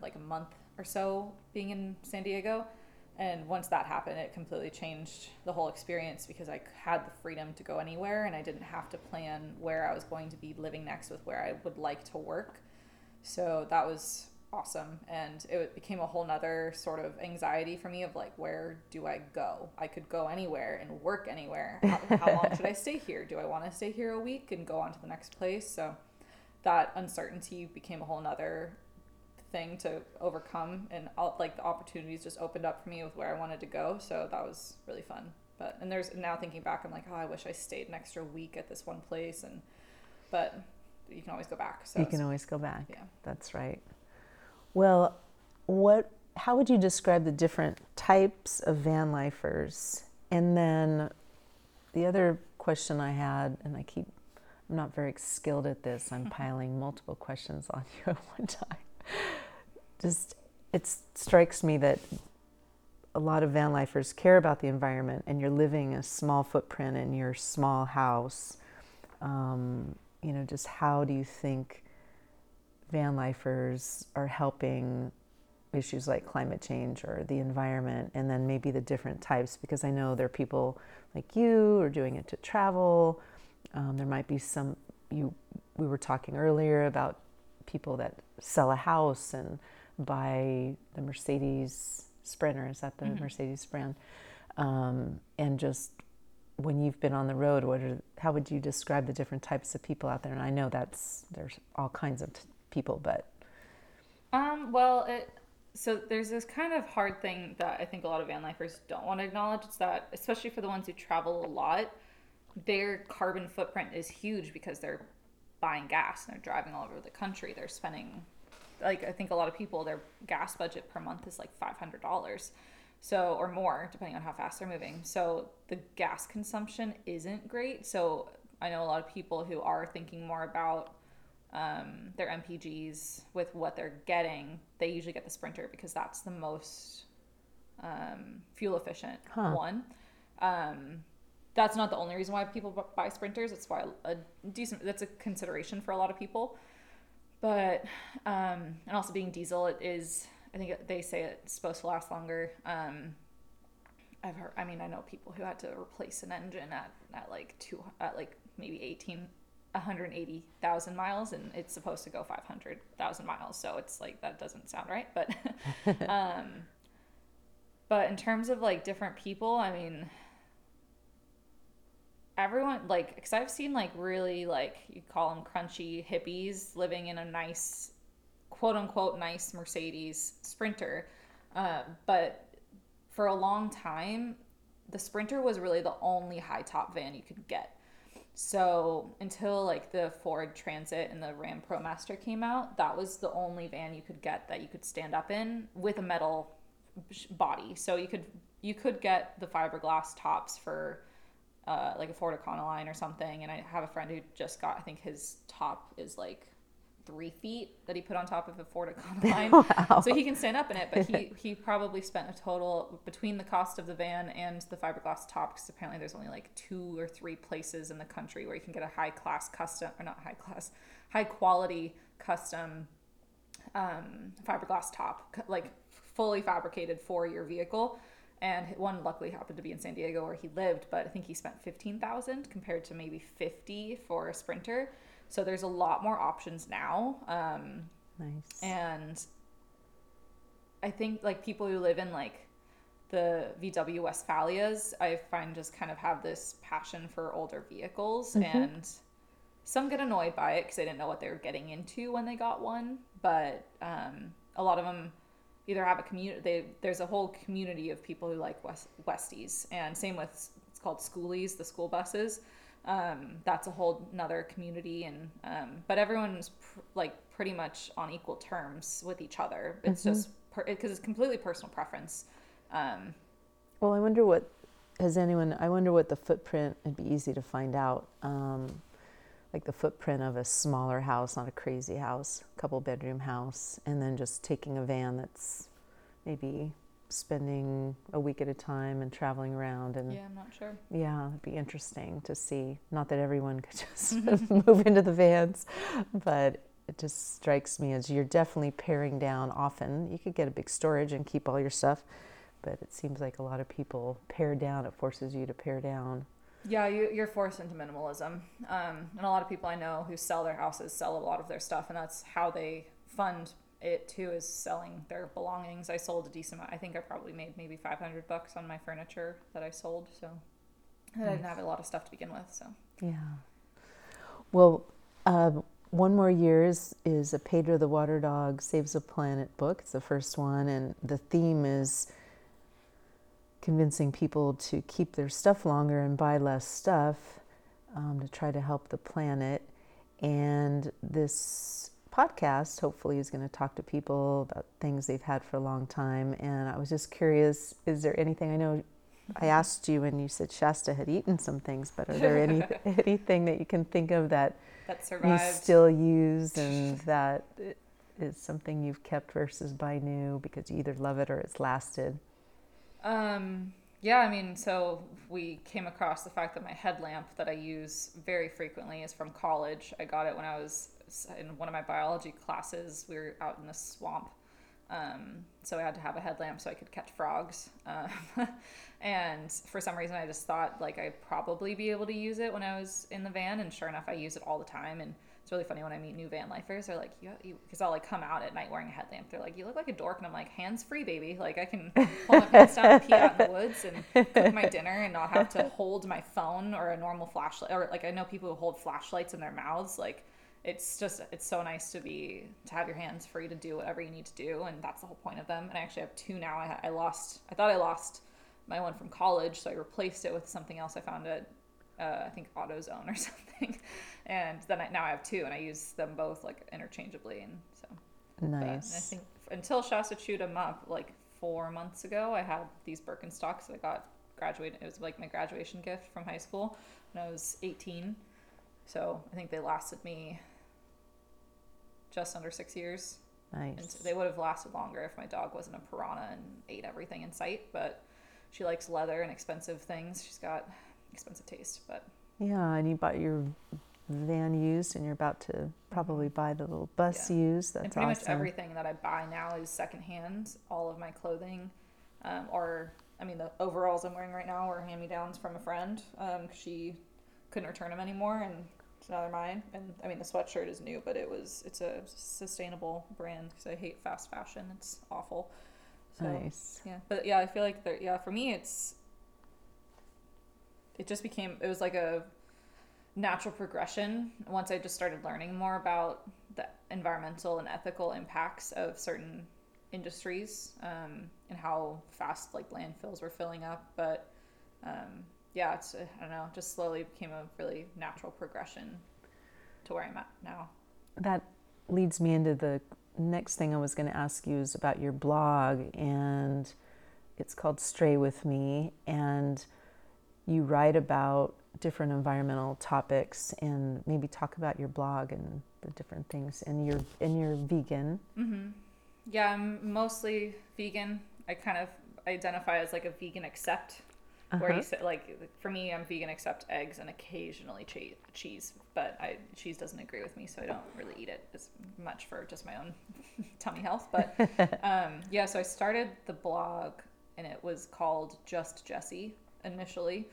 like a month or so being in San Diego. And once that happened, it completely changed the whole experience because I had the freedom to go anywhere and I didn't have to plan where I was going to be living next with where I would like to work. So that was awesome. And it became a whole nother sort of anxiety for me of like, where do I go? I could go anywhere and work anywhere. How long should I stay here? Do I want to stay here a week and go on to the next place? So that uncertainty became a whole nother thing to overcome, and the opportunities just opened up for me with where I wanted to go. So that was really fun. And there's, now thinking back, I'm like, oh, I wish I stayed an extra week at this one place. But you can always go back. So you can always go back. Yeah, that's right. Well, how would you describe the different types of van lifers? And then the other question I had, and I'm not very skilled at this. I'm piling multiple questions on you at one time. Just, it strikes me that a lot of van lifers care about the environment, and you're living a small footprint in your small house. Just how do you think van lifers are helping issues like climate change or the environment, and then maybe the different types? Because I know there are people like you who are doing it to travel. There might be some, we were talking earlier about people that sell a house and buy the Mercedes Sprinter. Is that the Mercedes brand? And just when you've been on the road, how would you describe the different types of people out there? And I know there's all kinds of people, but. So there's this kind of hard thing that I think a lot of van lifers don't want to acknowledge. It's that, especially for the ones who travel a lot, their carbon footprint is huge because they're buying gas and they're driving all over the country. They're spending, like, I think a lot of people, their gas budget per month is like $500, so, or more, depending on how fast they're moving. So the gas consumption isn't great. So I know a lot of people who are thinking more about their MPGs with what they're getting. They usually get the Sprinter because that's the most fuel efficient one. That's not the only reason why people buy Sprinters. It's why that's a consideration for a lot of people. But, and also being diesel, it is, I think they say it's supposed to last longer. I know people who had to replace an engine at maybe 180,000 miles, and it's supposed to go 500,000 miles. So it's like, that doesn't sound right, but, but in terms of like different people, I mean, everyone, like, because I've seen like really, like, you call them crunchy hippies living in a nice, quote unquote, nice Mercedes Sprinter. But for a long time, the Sprinter was really the only high top van you could get. So until like the Ford Transit and the Ram ProMaster came out, that was the only van you could get that you could stand up in with a metal body. So you could get the fiberglass tops for like a Ford Econoline or something. And I have a friend who just got, I think his top is like 3 feet that he put on top of a Ford Econoline. Wow. So he can stand up in it, but he probably spent a total, between the cost of the van and the fiberglass top, because apparently there's only like 2 or 3 places in the country where you can get a high quality custom fiberglass top, like fully fabricated for your vehicle. And one luckily happened to be in San Diego where he lived, but I think he spent $15,000 compared to maybe $50,000 for a Sprinter. So there's a lot more options now. Nice. And I think like people who live in like the VW Westphalias, I find just kind of have this passion for older vehicles, mm-hmm. and some get annoyed by it because they didn't know what they were getting into when they got one. But a lot of them either have a community, there's a whole community of people who like Westies, and same with, it's called Schoolies, the school buses. That's a whole nother community, and but everyone's pretty much on equal terms with each other. It's mm-hmm. just because it's completely personal preference. Well, I wonder what the footprint, it'd be easy to find out, like the footprint of a smaller house, not a crazy house, couple bedroom house, and then just taking a van that's maybe spending a week at a time and traveling around. And yeah, I'm not sure. Yeah, it'd be interesting to see. Not that everyone could just move into the vans, but it just strikes me as you're definitely paring down often. You could get a big storage and keep all your stuff, but it seems like a lot of people pare down. It forces you to pare down. Yeah, you're forced into minimalism. And a lot of people I know who sell their houses sell a lot of their stuff, and that's how they fund it too, is selling their belongings. I sold a decent amount. I think I probably made maybe $500 on my furniture that I sold. So nice. I didn't have a lot of stuff to begin with. So yeah. Well, One More Years is a Peter the Water Dog Saves the Planet book. It's the first one, and the theme is convincing people to keep their stuff longer and buy less stuff to try to help the planet. And this podcast, hopefully, is going to talk to people about things they've had for a long time. And I was just curious, is there anything, I know I asked you and you said Shasta had eaten some things, but are there anything that you can think of that survived, you still use, and that is something you've kept versus buy new because you either love it or it's lasted? Yeah, I mean, so we came across the fact that my headlamp that I use very frequently is from college. I got it when I was in one of my biology classes. We were out in the swamp. So I had to have a headlamp so I could catch frogs. And for some reason I just thought I'd probably be able to use it when I was in the van, and sure enough, I use it all the time. And it's really funny when I meet new van lifers, they're like, because I'll come out at night wearing a headlamp. They're like, you look like a dork. And I'm like, hands free, baby. I can pull my pants down and pee out in the woods and cook my dinner and not have to hold my phone or a normal flashlight. Or I know people who hold flashlights in their mouths, it's so nice to have your hands free to do whatever you need to do, and that's the whole point of them. And I actually have two now. I thought I lost my one from college, so I replaced it with something else I found at I think AutoZone or something, and then now I have two, and I use them both interchangeably. And so nice. But I think until Shasta chewed them up 4 months ago, I had these Birkenstocks that I got graduated. It was my graduation gift from high school when I was 18. So I think they lasted me just under 6 years. Nice. And so they would have lasted longer if my dog wasn't a piranha and ate everything in sight, but she likes leather and expensive things. She's got expensive taste, but yeah. And you bought your van used, and you're about to probably buy the little bus used. That's pretty awesome. Much everything that I buy now is secondhand. All of my clothing, the overalls I'm wearing right now are hand-me-downs from a friend. She couldn't return them anymore, and it's another mine. And the sweatshirt is new, but it's a sustainable brand because I hate fast fashion. It's awful. So, nice. Yeah, but yeah, I feel like for me, it was like a natural progression once I just started learning more about the environmental and ethical impacts of certain industries, and how fast landfills were filling up. But yeah, it's, I don't know, just slowly became a really natural progression to where I'm at now. That leads me into the next thing I was going to ask you is about your blog, and it's called Stray With Me, and you write about different environmental topics, and maybe talk about your blog and the different things, and you're vegan. Mm-hmm. Yeah, I'm mostly vegan. I kind of identify as a vegan accept. where you sit, like, for me, I'm vegan except eggs and occasionally cheese, but cheese doesn't agree with me, so I don't really eat it as much for just my own tummy health. But yeah, so I started the blog, and it was called Just Jessie initially.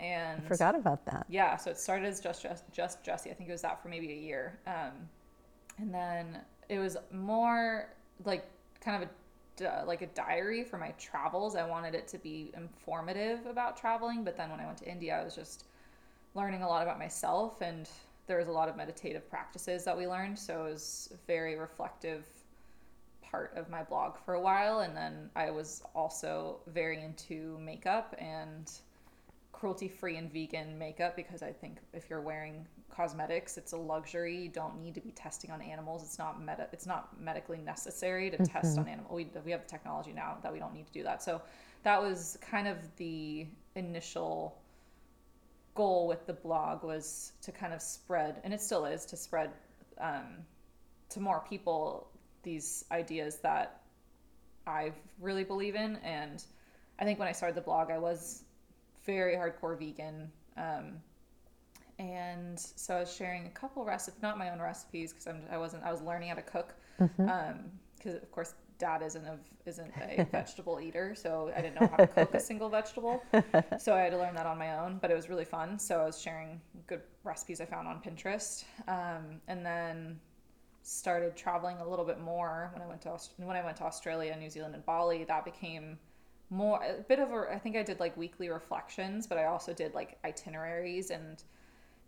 And I forgot about that. Yeah, so it started as Just Jessie. I think it was that for maybe a year. And then it was more like kind of a diary for my travels. I wanted it to be informative about traveling, but then when I went to India, I was just learning a lot about myself, and there was a lot of meditative practices that we learned, so it was a very reflective part of my blog for a while. And then I was also very into makeup, and cruelty-free and vegan makeup, because I think if you're wearing cosmetics, it's a luxury. You don't need to be testing on animals. It's not medically necessary to test on animals. We have the technology now that we don't need to do that. So that was kind of the initial goal with the blog, was to kind of spread, and it still is, to spread to more people these ideas that I really believe in. And I think when I started the blog, I was very hardcore vegan, and so I was sharing a couple recipes, not my own recipes, because I was learning how to cook, because of course Dad isn't a vegetable eater, so I didn't know how to cook a single vegetable, so I had to learn that on my own. But it was really fun, so I was sharing good recipes I found on Pinterest, and then started traveling a little bit more when I went to Australia, New Zealand, and Bali. That became more a bit of I think I did like weekly reflections, but I also did like itineraries and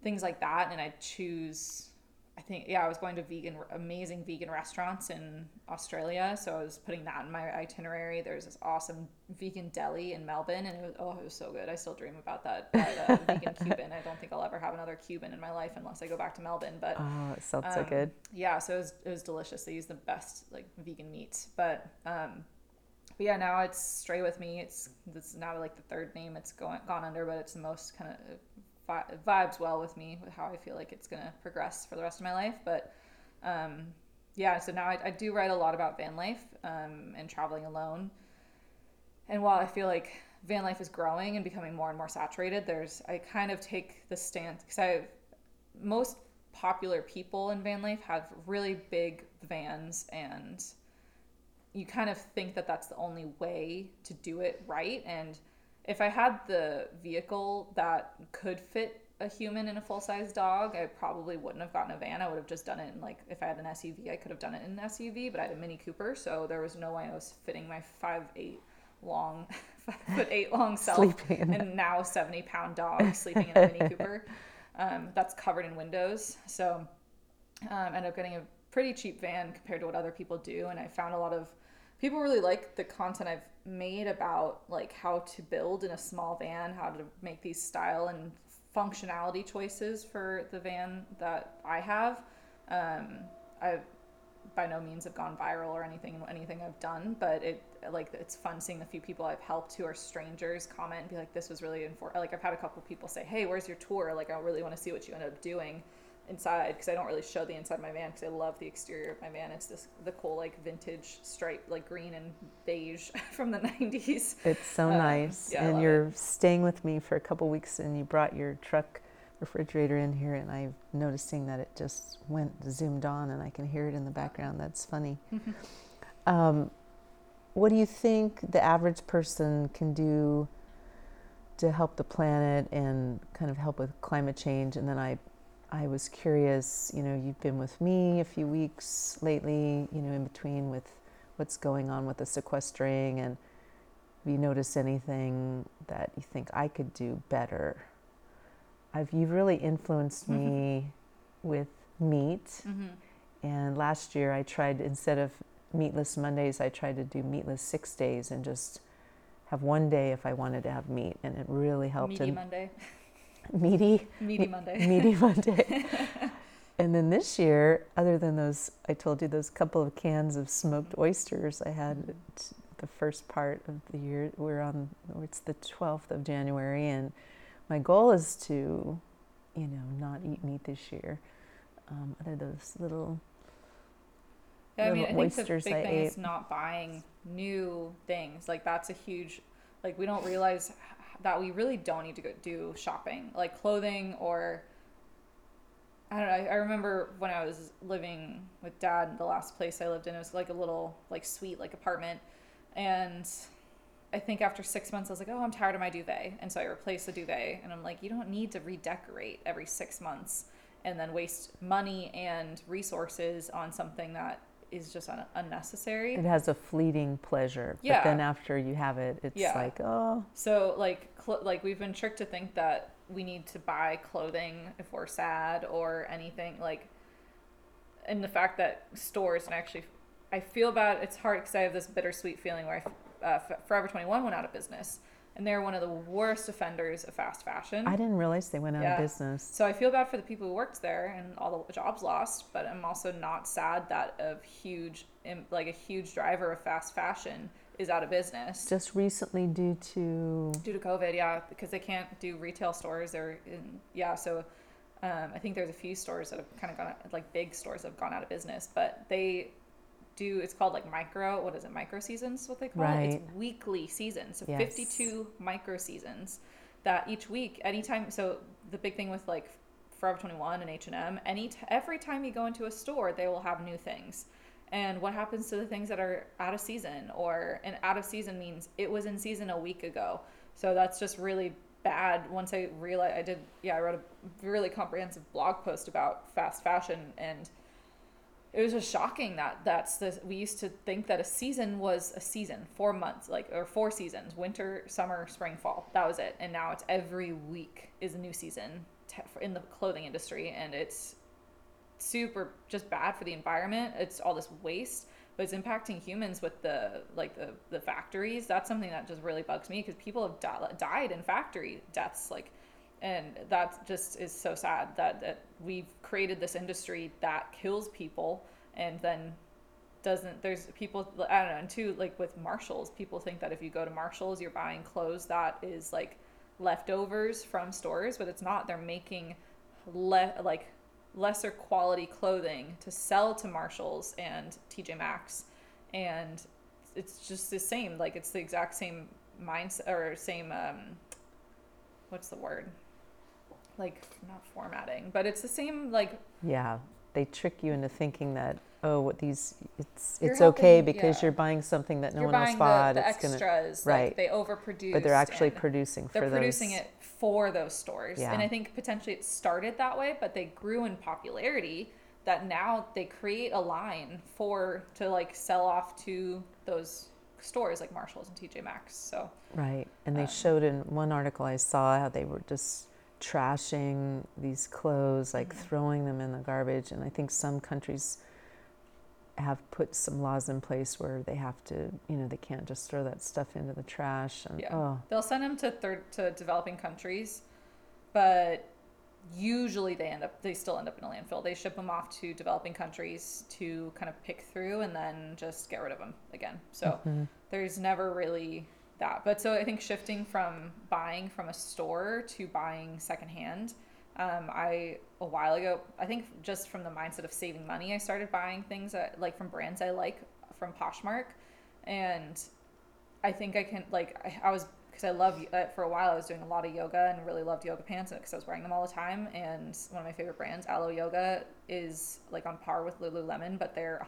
things like that. And I was going to amazing vegan restaurants in Australia, so I was putting that in my itinerary. There's this awesome vegan deli in Melbourne, and it was so good. I still dream about that vegan Cuban. I don't think I'll ever have another Cuban in my life unless I go back to Melbourne, but it sounds so good. Yeah, so it was delicious. They use the best like vegan meats, but but yeah, now it's Stray With Me. It's now like the third name it's gone under, but it's the most kind of vibes well with me, with how I feel like it's going to progress for the rest of my life. But yeah, so now I do write a lot about van life and traveling alone. And while I feel like van life is growing and becoming more and more saturated, I kind of take the stance, because most popular people in van life have really big vans, and you kind of think that that's the only way to do it right. And if I had the vehicle that could fit a human and a full-size dog, I probably wouldn't have gotten a van. I would have just done it in, like, if I had an SUV, I could have done it in an SUV, but I had a Mini Cooper, so there was no way I was fitting my 5'8" long self and now 70-pound dog sleeping in a Mini Cooper that's covered in windows. So I ended up getting a pretty cheap van compared to what other people do. And I found a lot of people really like the content I've made about like how to build in a small van, how to make these style and functionality choices for the van that I have. I by no means have gone viral or anything I've done, but it's fun seeing the few people I've helped who are strangers comment and be like, this was really informative. Like, I've had a couple people say, hey, where's your tour? Like, I really want to see what you ended up doing inside, because I don't really show the inside of my van, because I love the exterior of my van. It's the cool like vintage stripe, like green and beige from the 90s. It's so nice. Yeah, and you're staying with me for a couple weeks, and you brought your truck refrigerator in here, and I'm noticing that it just zoomed on, and I can hear it in the background. That's funny. What do you think the average person can do to help the planet and kind of help with climate change? And then I was curious, you know, you've been with me a few weeks lately, you know, in between with what's going on with the sequestering, and have you noticed anything that you think I could do better? You've really influenced me with meat. And last year I tried, instead of meatless Mondays, I tried to do meatless 6 days and just have one day if I wanted to have meat, and it really helped. Monday. Meaty Monday. And then this year, other than those couple of cans of smoked oysters I had the first part of the year, it's the 12th of January, and my goal is to, you know, not eat meat this year. Other those little oysters I ate. I think the big thing is not buying new things. Like, that's a huge, like, we don't realize that we really don't need to go do shopping, like clothing or, I don't know. I remember when I was living with Dad, the last place I lived in, it was like a little like suite, like apartment. And I think after 6 months, I was like, oh, I'm tired of my duvet. And so I replaced the duvet. And I'm like, you don't need to redecorate every 6 months and then waste money and resources on something that is just unnecessary. It has a fleeting pleasure. Yeah. But then after you have it, it's like, oh. So like we've been tricked to think that we need to buy clothing if we're sad or anything, like, and the fact that stores, and actually I feel bad, it's hard because I have this bittersweet feeling where Forever 21 went out of business, and they're one of the worst offenders of fast fashion. I didn't realize they went out of business. So I feel bad for the people who worked there and all the jobs lost, but I'm also not sad that a huge driver of fast fashion is out of business. Just recently due to COVID, because they can't do retail stores. So I think there's a few stores that have kind of gone, like big stores have gone out of business, but they do, it's called like micro seasons, what they call it. It's weekly seasons. So 52 micro seasons that each week, anytime. So the big thing with like Forever 21 and H&M, every time you go into a store, they will have new things. And what happens to the things that are out of season, or an out of season means it was in season a week ago. So that's just really bad. Once I realized, I wrote a really comprehensive blog post about fast fashion, and it was just shocking we used to think that a season was a season, 4 months, or 4 seasons, winter, summer, spring, fall, that was it. And now it's every week is a new season in the clothing industry, and it's super just bad for the environment. It's all this waste, but it's impacting humans with the factories. That's something that just really bugs me, because people have died in factory deaths, and that just is so sad that we've created this industry that kills people, and then there's people, I don't know. And too, like with Marshalls, people think that if you go to Marshalls, you're buying clothes that is like leftovers from stores, but it's not. They're making lesser quality clothing to sell to Marshalls and TJ Maxx, and it's just the same, like it's the exact same mindset, or same what's the word, like not formatting, but it's the same, like, yeah, they trick you into thinking that, oh, what these, it's okay because you're buying something that no one else bought. The extras, they overproduce, but they're actually producing for those. They're producing it for those stores, and I think potentially it started that way, but they grew in popularity that now they create a line to sell off to those stores like Marshalls and TJ Maxx. So and they showed in one article I saw how they were just trashing these clothes, throwing them in the garbage, and I think some countries have put some laws in place where they have to, they can't just throw that stuff into the trash. And they'll send them to developing countries, but usually they still end up in a landfill. They ship them off to developing countries to kind of pick through and then just get rid of them again. So there's never really that. But so I think shifting from buying from a store to buying secondhand, a while ago, I think just from the mindset of saving money, I started buying things that, from brands I like from Poshmark. And I think I can, because I love, for a while I was doing a lot of yoga and really loved yoga pants because I was wearing them all the time. And one of my favorite brands, Aloe Yoga, is on par with Lululemon, but they're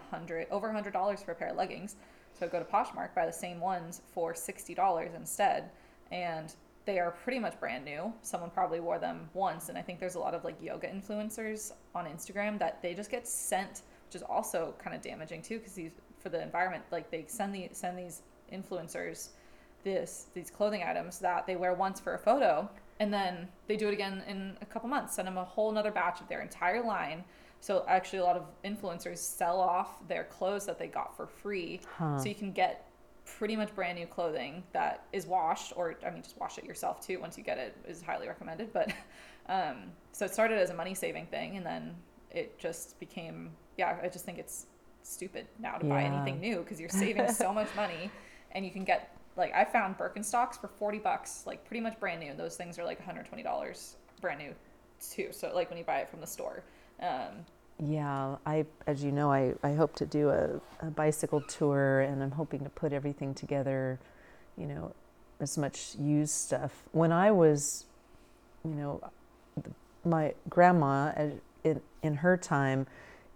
over $100 for a pair of leggings. So I go to Poshmark, buy the same ones for $60 instead. And they are pretty much brand new. Someone probably wore them once. And I think there's a lot of yoga influencers on Instagram that they just get sent, which is also kind of damaging too, because for the environment, they send these influencers these clothing items that they wear once for a photo, and then they do it again in a couple months, send them a whole nother batch of their entire line. So actually a lot of influencers sell off their clothes that they got for free. So you can get pretty much brand new clothing that is washed, or just wash it yourself too. Once you get it, is highly recommended. But so it started as a money saving thing, and then it just became, I just think it's stupid now to buy anything new, because you're saving so much money, and you can get, I found Birkenstocks for $40, pretty much brand new. Those things are $120 brand new too. So when you buy it from the store. I hope to do a bicycle tour, and I'm hoping to put everything together, as much used stuff. When I was, you know, my grandma, in her time,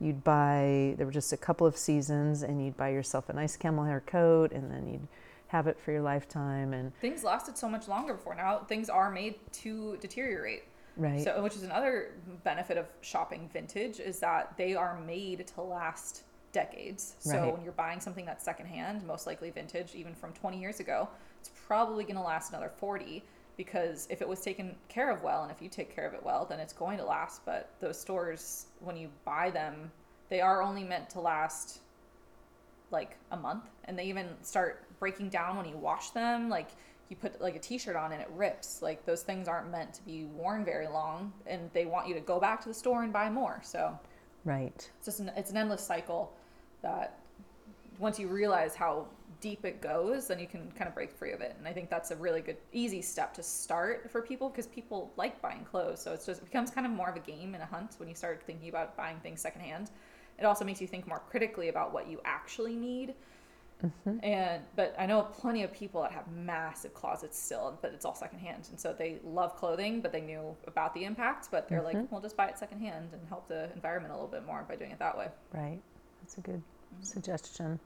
you'd buy, there were just a couple of seasons, and you'd buy yourself a nice camel hair coat, and then you'd have it for your lifetime. And things lasted so much longer before. Now things are made to deteriorate. Right. So, which is another benefit of shopping vintage, is that they are made to last decades. So right. When you're buying something that's secondhand, most likely vintage, even from 20 years ago, it's probably going to last another 40, because if it was taken care of well, and if you take care of it well, then it's going to last. But those stores, when you buy them, they are only meant to last like a month, and they even start breaking down when you wash them. Like, you put like a t-shirt on and it rips. Like, those things aren't meant to be worn very long, and they want you to go back to the store and buy more. So right, it's just it's an endless cycle that once you realize how deep it goes, then you can kind of break free of it. And I think that's a really good, easy step to start for people, because people like buying clothes. So it's just, it becomes kind of more of a game and a hunt when you start thinking about buying things secondhand. It also makes you think more critically about what you actually need. Mm-hmm. But I know plenty of people that have massive closets still, but it's all secondhand. And so they love clothing, but they knew about the impact, but they're mm-hmm. like, well, just buy it secondhand and help the environment a little bit more by doing it that way. Right. That's a good mm-hmm. suggestion.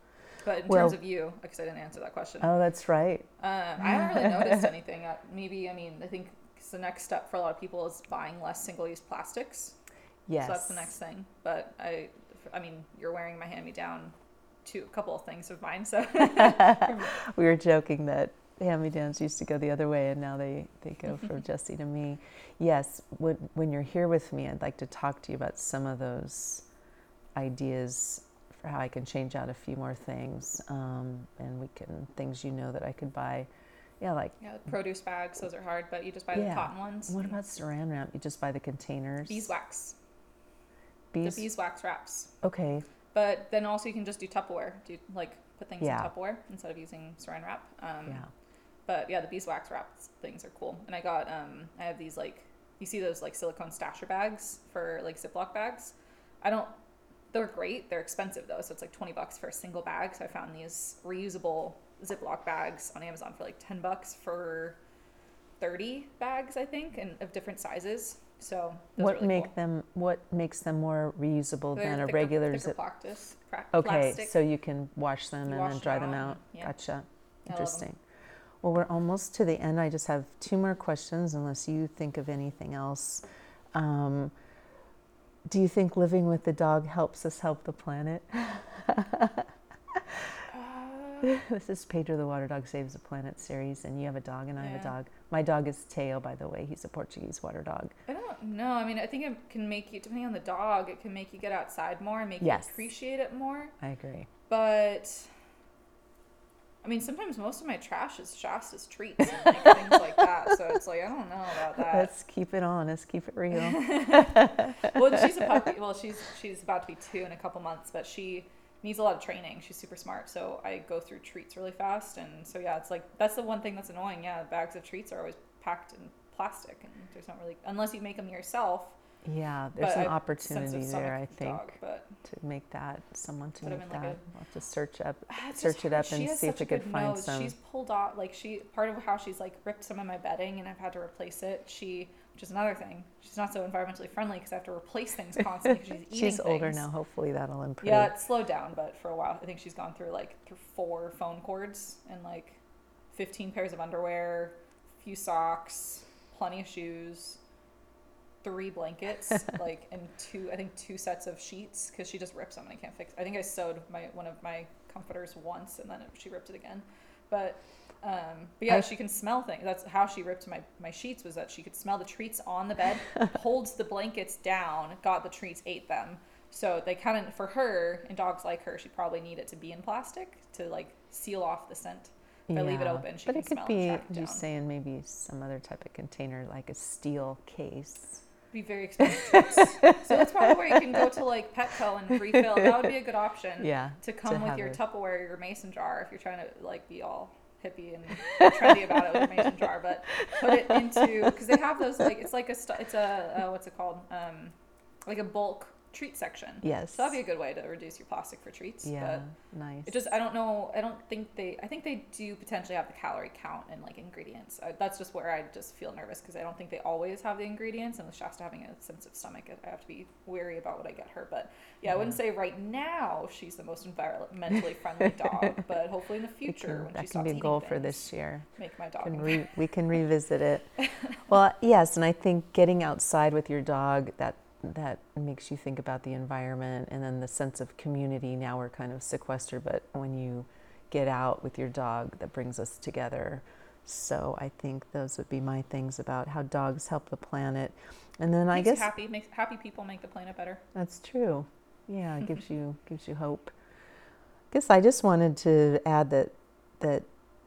But in terms of you, because I didn't answer that question. Oh, that's right. I haven't really noticed anything. I think the next step for a lot of people is buying less single-use plastics. Yes. So that's the next thing. But I mean, you're wearing my hand-me-down to a couple of things of mine. So we were joking that hand-me-downs used to go the other way, and now they go from Jessie to me. Yes. When you're here with me, I'd like to talk to you about some of those ideas for how I can change out a few more things, and we can things that I could buy. Yeah, produce bags. Those are hard, but you just buy the cotton ones. What about Saran wrap? You just buy the containers. Beeswax. The beeswax wraps. Okay. But then also you can just do Tupperware. Do put things in Tupperware instead of using Saran wrap. But the beeswax wraps things are cool. And I got I have these you see those silicone stasher bags for Ziploc bags. They're great. They're expensive though, so it's $20 for a single bag. So I found these reusable Ziploc bags on Amazon for $10 for 30 bags, I think, and of different sizes. So those are really cool. What makes them more reusable than a regular plastic? Okay, so you can wash them and then dry them out. Yeah. Gotcha. Interesting. Well, we're almost to the end. I just have two more questions, unless you think of anything else. Do you think living with the dog helps us help the planet? This is Peter the Water Dog Saves the Planet series, and you have a dog and I have a dog. My dog is Teo, by the way. He's a Portuguese water dog. I don't know. I mean, I think it can make you, depending on the dog, it can make you get outside more and make you appreciate it more. I agree. But I mean, sometimes most of my trash is Shasta's treats and things like that. So it's I don't know about that. Let's keep it honest. Keep it real. Well, she's a puppy. Well, she's about to be 2 in a couple months, but she needs a lot of training. She's super smart. So I go through treats really fast. And so, it's that's the one thing that's annoying. Yeah, bags of treats are always packed in plastic. And there's not really, unless you make them yourself. Yeah, there's an opportunity there, I think, to make that, someone to make that. I'll have to search it up and see if we could find some. She's pulled off, part of how she's, ripped some of my bedding, and I've had to replace it. She, which is another thing, she's not so environmentally friendly because I have to replace things constantly. She's eating things. She's older now. Hopefully that'll improve. Yeah, it's slowed down, but for a while, I think she's gone through, through 4 phone cords and, 15 pairs of underwear, a few socks, plenty of shoes, 3 blankets, and 2 sets of sheets, because she just rips them and I can't fix it. I think I sewed one of my comforters once, and then she ripped it again. But she can smell things. That's how she ripped my sheets, was that she could smell the treats on the bed, holds the blankets down, got the treats, ate them. So they kind of, for her, and dogs like her, she probably need it to be in plastic to seal off the scent. If I leave it open, she can smell it. But it could be, you saying maybe some other type of container, like a steel case. Be very expensive. So that's probably where you can go to Petco and refill. That would be a good option. Yeah, to come with your Tupperware or your mason jar, if you're trying to be all hippie and trendy about it with a mason jar, but put it into, because they have those it's a what's it called, a bulk treat section. Yes. So that'd be a good way to reduce your plastic for treats. Yeah, but nice. It just, I don't know, I don't think they, I think they do potentially have the calorie count and like ingredients. That's just where I just feel nervous because I don't think they always have the ingredients, and with Shasta having a sensitive stomach, I have to be wary about what I get her. But yeah. I wouldn't say right now she's the most environmentally friendly dog, but hopefully in the future when she stops eating things. That can be a goal for this year. Make my dog. We can revisit it. Well, yes, and I think getting outside with your dog, that makes you think about the environment, and then the sense of community. Now we're kind of sequestered, but when you get out with your dog, that brings us together. So I think those would be my things about how dogs help the planet. And then happy people make the planet better. That's true. Yeah, it gives you hope. I guess I just wanted to add that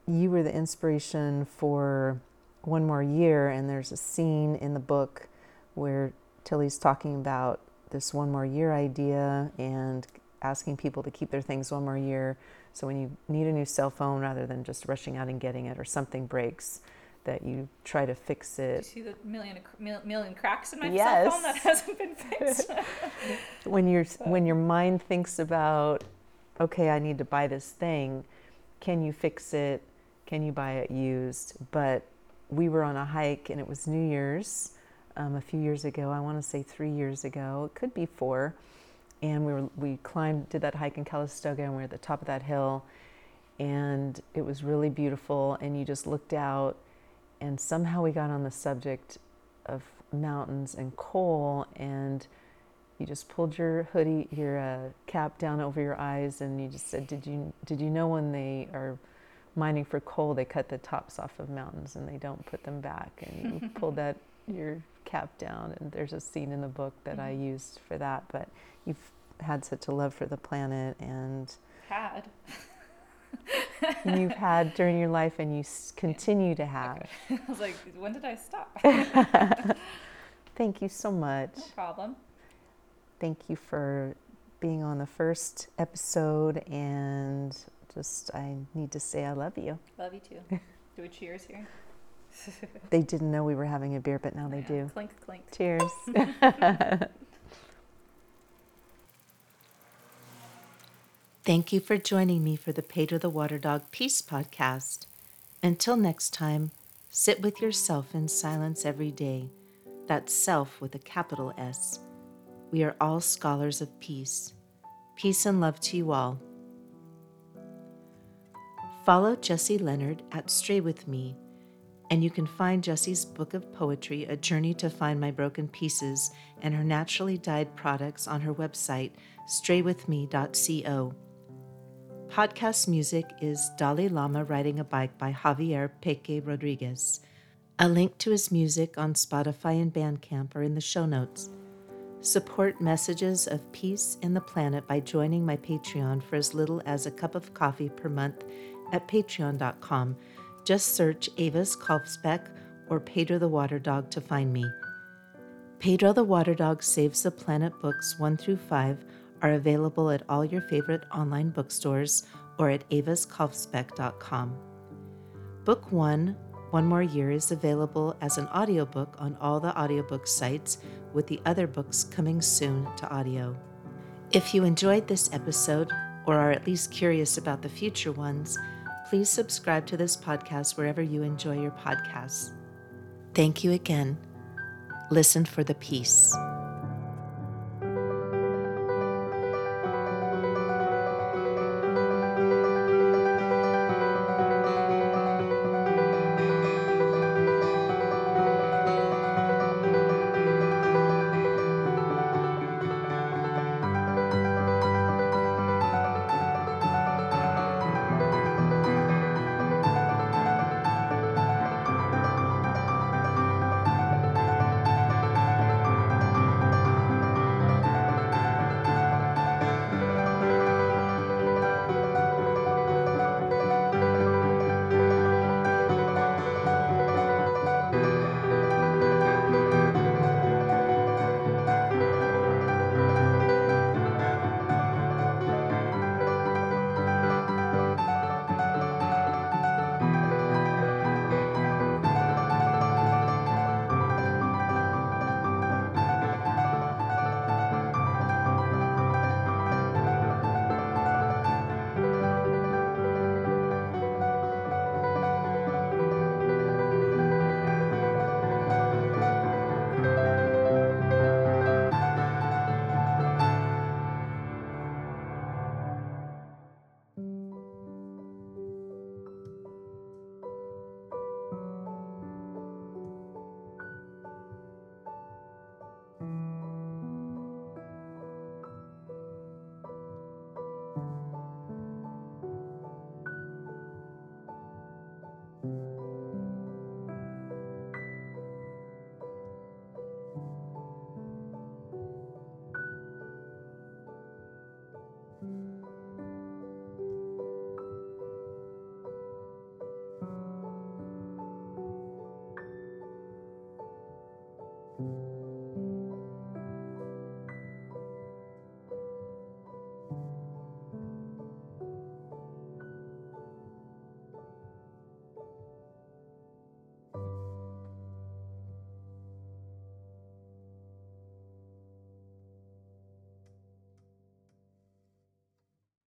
you were the inspiration for One More Year, and there's a scene in the book where Tilly's talking about this One More Year idea and asking people to keep their things one more year. So when you need a new cell phone, rather than just rushing out and getting it, or something breaks, that you try to fix it. Do you see the million cracks in my cell phone that hasn't been fixed? When your mind thinks about, okay, I need to buy this thing, can you fix it? Can you buy it used? But we were on a hike, and it was New Year's. A few years ago, I want to say 3 years ago, it could be 4, and we did that hike in Calistoga, and we were at the top of that hill, and it was really beautiful, and you just looked out, and somehow we got on the subject of mountains and coal, and you just pulled your hoodie, your cap down over your eyes, and you just said, did you know when they are mining for coal, they cut the tops off of mountains and they don't put them back? And you pulled that your cap down, and there's a scene in the book that I used for that. But you've had such a love for the planet, and you've had during your life, and you continue to have. Okay. I was like, when did I stop? Thank you so much. No problem. Thank you for being on the first episode, and just I need to say I love you. Love you too. Do a cheers here. They didn't know we were having a beer, but now they do. Clink, clink. Cheers. Thank you for joining me for the Peter the Water Dog Peace Podcast. Until next time, sit with yourself in silence every day. That's self with a capital S. We are all scholars of peace. Peace and love to you all. Follow Jessie Leonard at Stray With Me. And you can find Jessie's book of poetry, A Journey to Find My Broken Pieces, and her naturally dyed products on her website, straywithme.co. Podcast music is Dalai Lama Riding a Bike by Javier Peque Rodriguez. A link to his music on Spotify and Bandcamp are in the show notes. Support messages of peace and the planet by joining my Patreon for as little as a cup of coffee per month at patreon.com. Just search Ava Kalfspeck or Peter the Water Dog to find me. Pedro the Water Dog Saves the Planet books 1-5 are available at all your favorite online bookstores or at avaskalfspeck.com. Book 1, One More Year, is available as an audiobook on all the audiobook sites, with the other books coming soon to audio. If you enjoyed this episode, or are at least curious about the future ones, please subscribe to this podcast wherever you enjoy your podcasts. Thank you again. Listen for the peace.